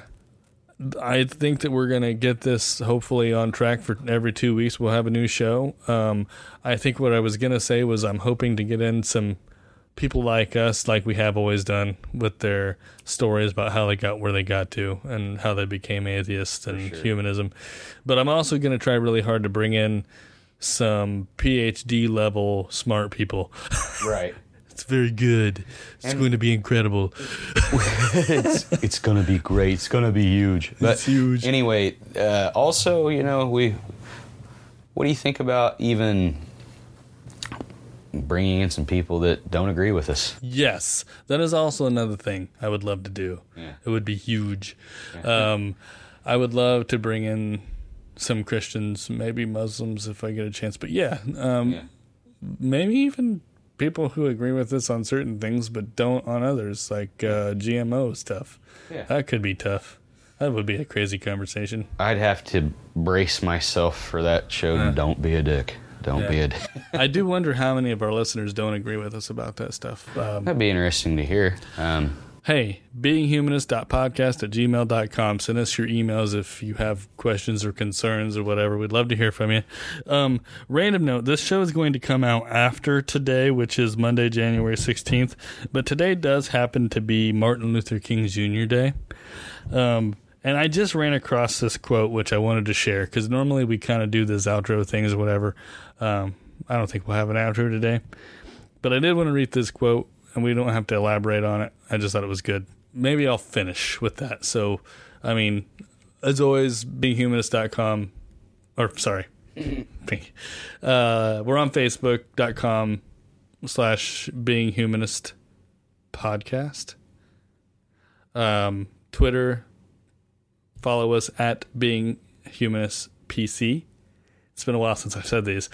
I think that we're going to get this hopefully on track for every two weeks. We'll have a new show. Um, I think what I was going to say was I'm hoping to get in some people like us, like we have always done, with their stories about how they got where they got to and how they became atheists and sure. humanism. But I'm also going to try really hard to bring in some P H D level smart people. Right. It's very good. It's and going to be incredible. it's it's going to be great. It's going to be huge. But it's huge. Anyway, uh, also, you know, we. What do you think about even bringing in some people that don't agree with us? Yes. That is also another thing I would love to do. Yeah. It would be huge. Yeah. Um, I would love to bring in some Christians, maybe Muslims if I get a chance. But yeah, um, yeah. maybe even people who agree with us on certain things but don't on others, like uh, G M O stuff. Yeah. That could be tough. That would be a crazy conversation. I'd have to brace myself for that show. Uh, don't be a dick. Don't yeah. be a dick. I do wonder how many of our listeners don't agree with us about that stuff. Um, That'd be interesting to hear. Um, hey, being humanist dot podcast at gmail dot com. Send us your emails if you have questions or concerns or whatever. We'd love to hear from you. Um, random note, this show is going to come out after today, which is Monday, January sixteenth. But today does happen to be Martin Luther King Junior Day. Um And I just ran across this quote, which I wanted to share, because normally we kind of do this outro things or whatever. Um, I don't think we'll have an outro today. But I did want to read this quote, and we don't have to elaborate on it. I just thought it was good. Maybe I'll finish with that. So, I mean, as always, being humanist dot com. Or, sorry. uh, we're on facebook dot com slash beinghumanist podcast. Um, Twitter. Follow us at Being Humanist P C. It's been a while since I've said these.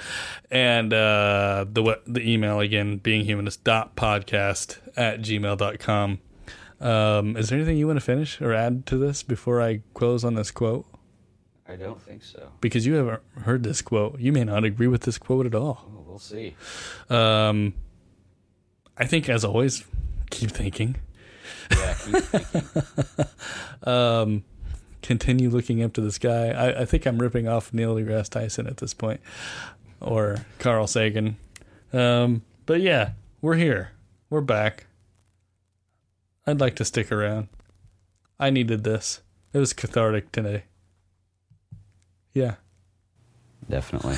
And uh, the the email, again, being humanist dot podcast at gmail dot com. Um, is there anything you want to finish or add to this before I close on this quote? I don't think so. Because you haven't heard this quote. You may not agree with this quote at all. Oh, we'll see. Um, I think, as always, keep thinking. Yeah, keep thinking. um... Continue looking up to the sky. I, I think I'm ripping off Neil deGrasse Tyson at this point, or Carl Sagan. Um, but yeah, we're here. We're back. I'd like to stick around. I needed this. It was cathartic today. Yeah. Definitely.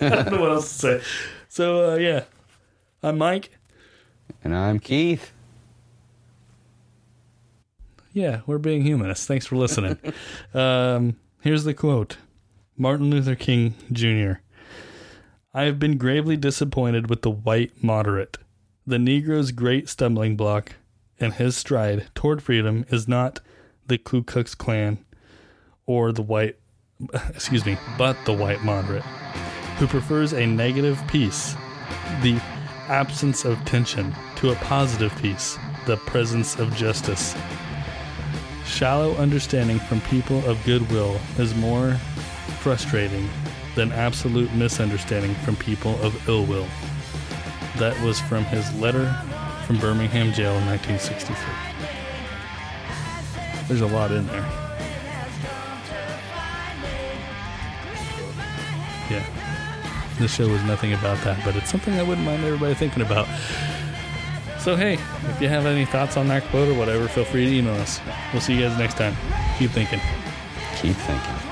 I don't know what else to say. So, uh, yeah. I'm Mike. And I'm Keith. Yeah, we're being humanists. Thanks for listening. um, here's the quote. Martin Luther King Junior I have been gravely disappointed with the white moderate. The Negro's great stumbling block and his stride toward freedom is not the Ku Klux Klan or the white, excuse me, but the white moderate who prefers a negative peace, the absence of tension, to a positive peace, the presence of justice. Shallow understanding from people of goodwill is more frustrating than absolute misunderstanding from people of ill will. That was from his letter from Birmingham jail in nineteen sixty-three. There's a lot in there. Yeah. This show was nothing about that, but it's something I wouldn't mind everybody thinking about. So, hey, if you have any thoughts on that quote or whatever, feel free to email us. We'll see you guys next time. Keep thinking. Keep thinking.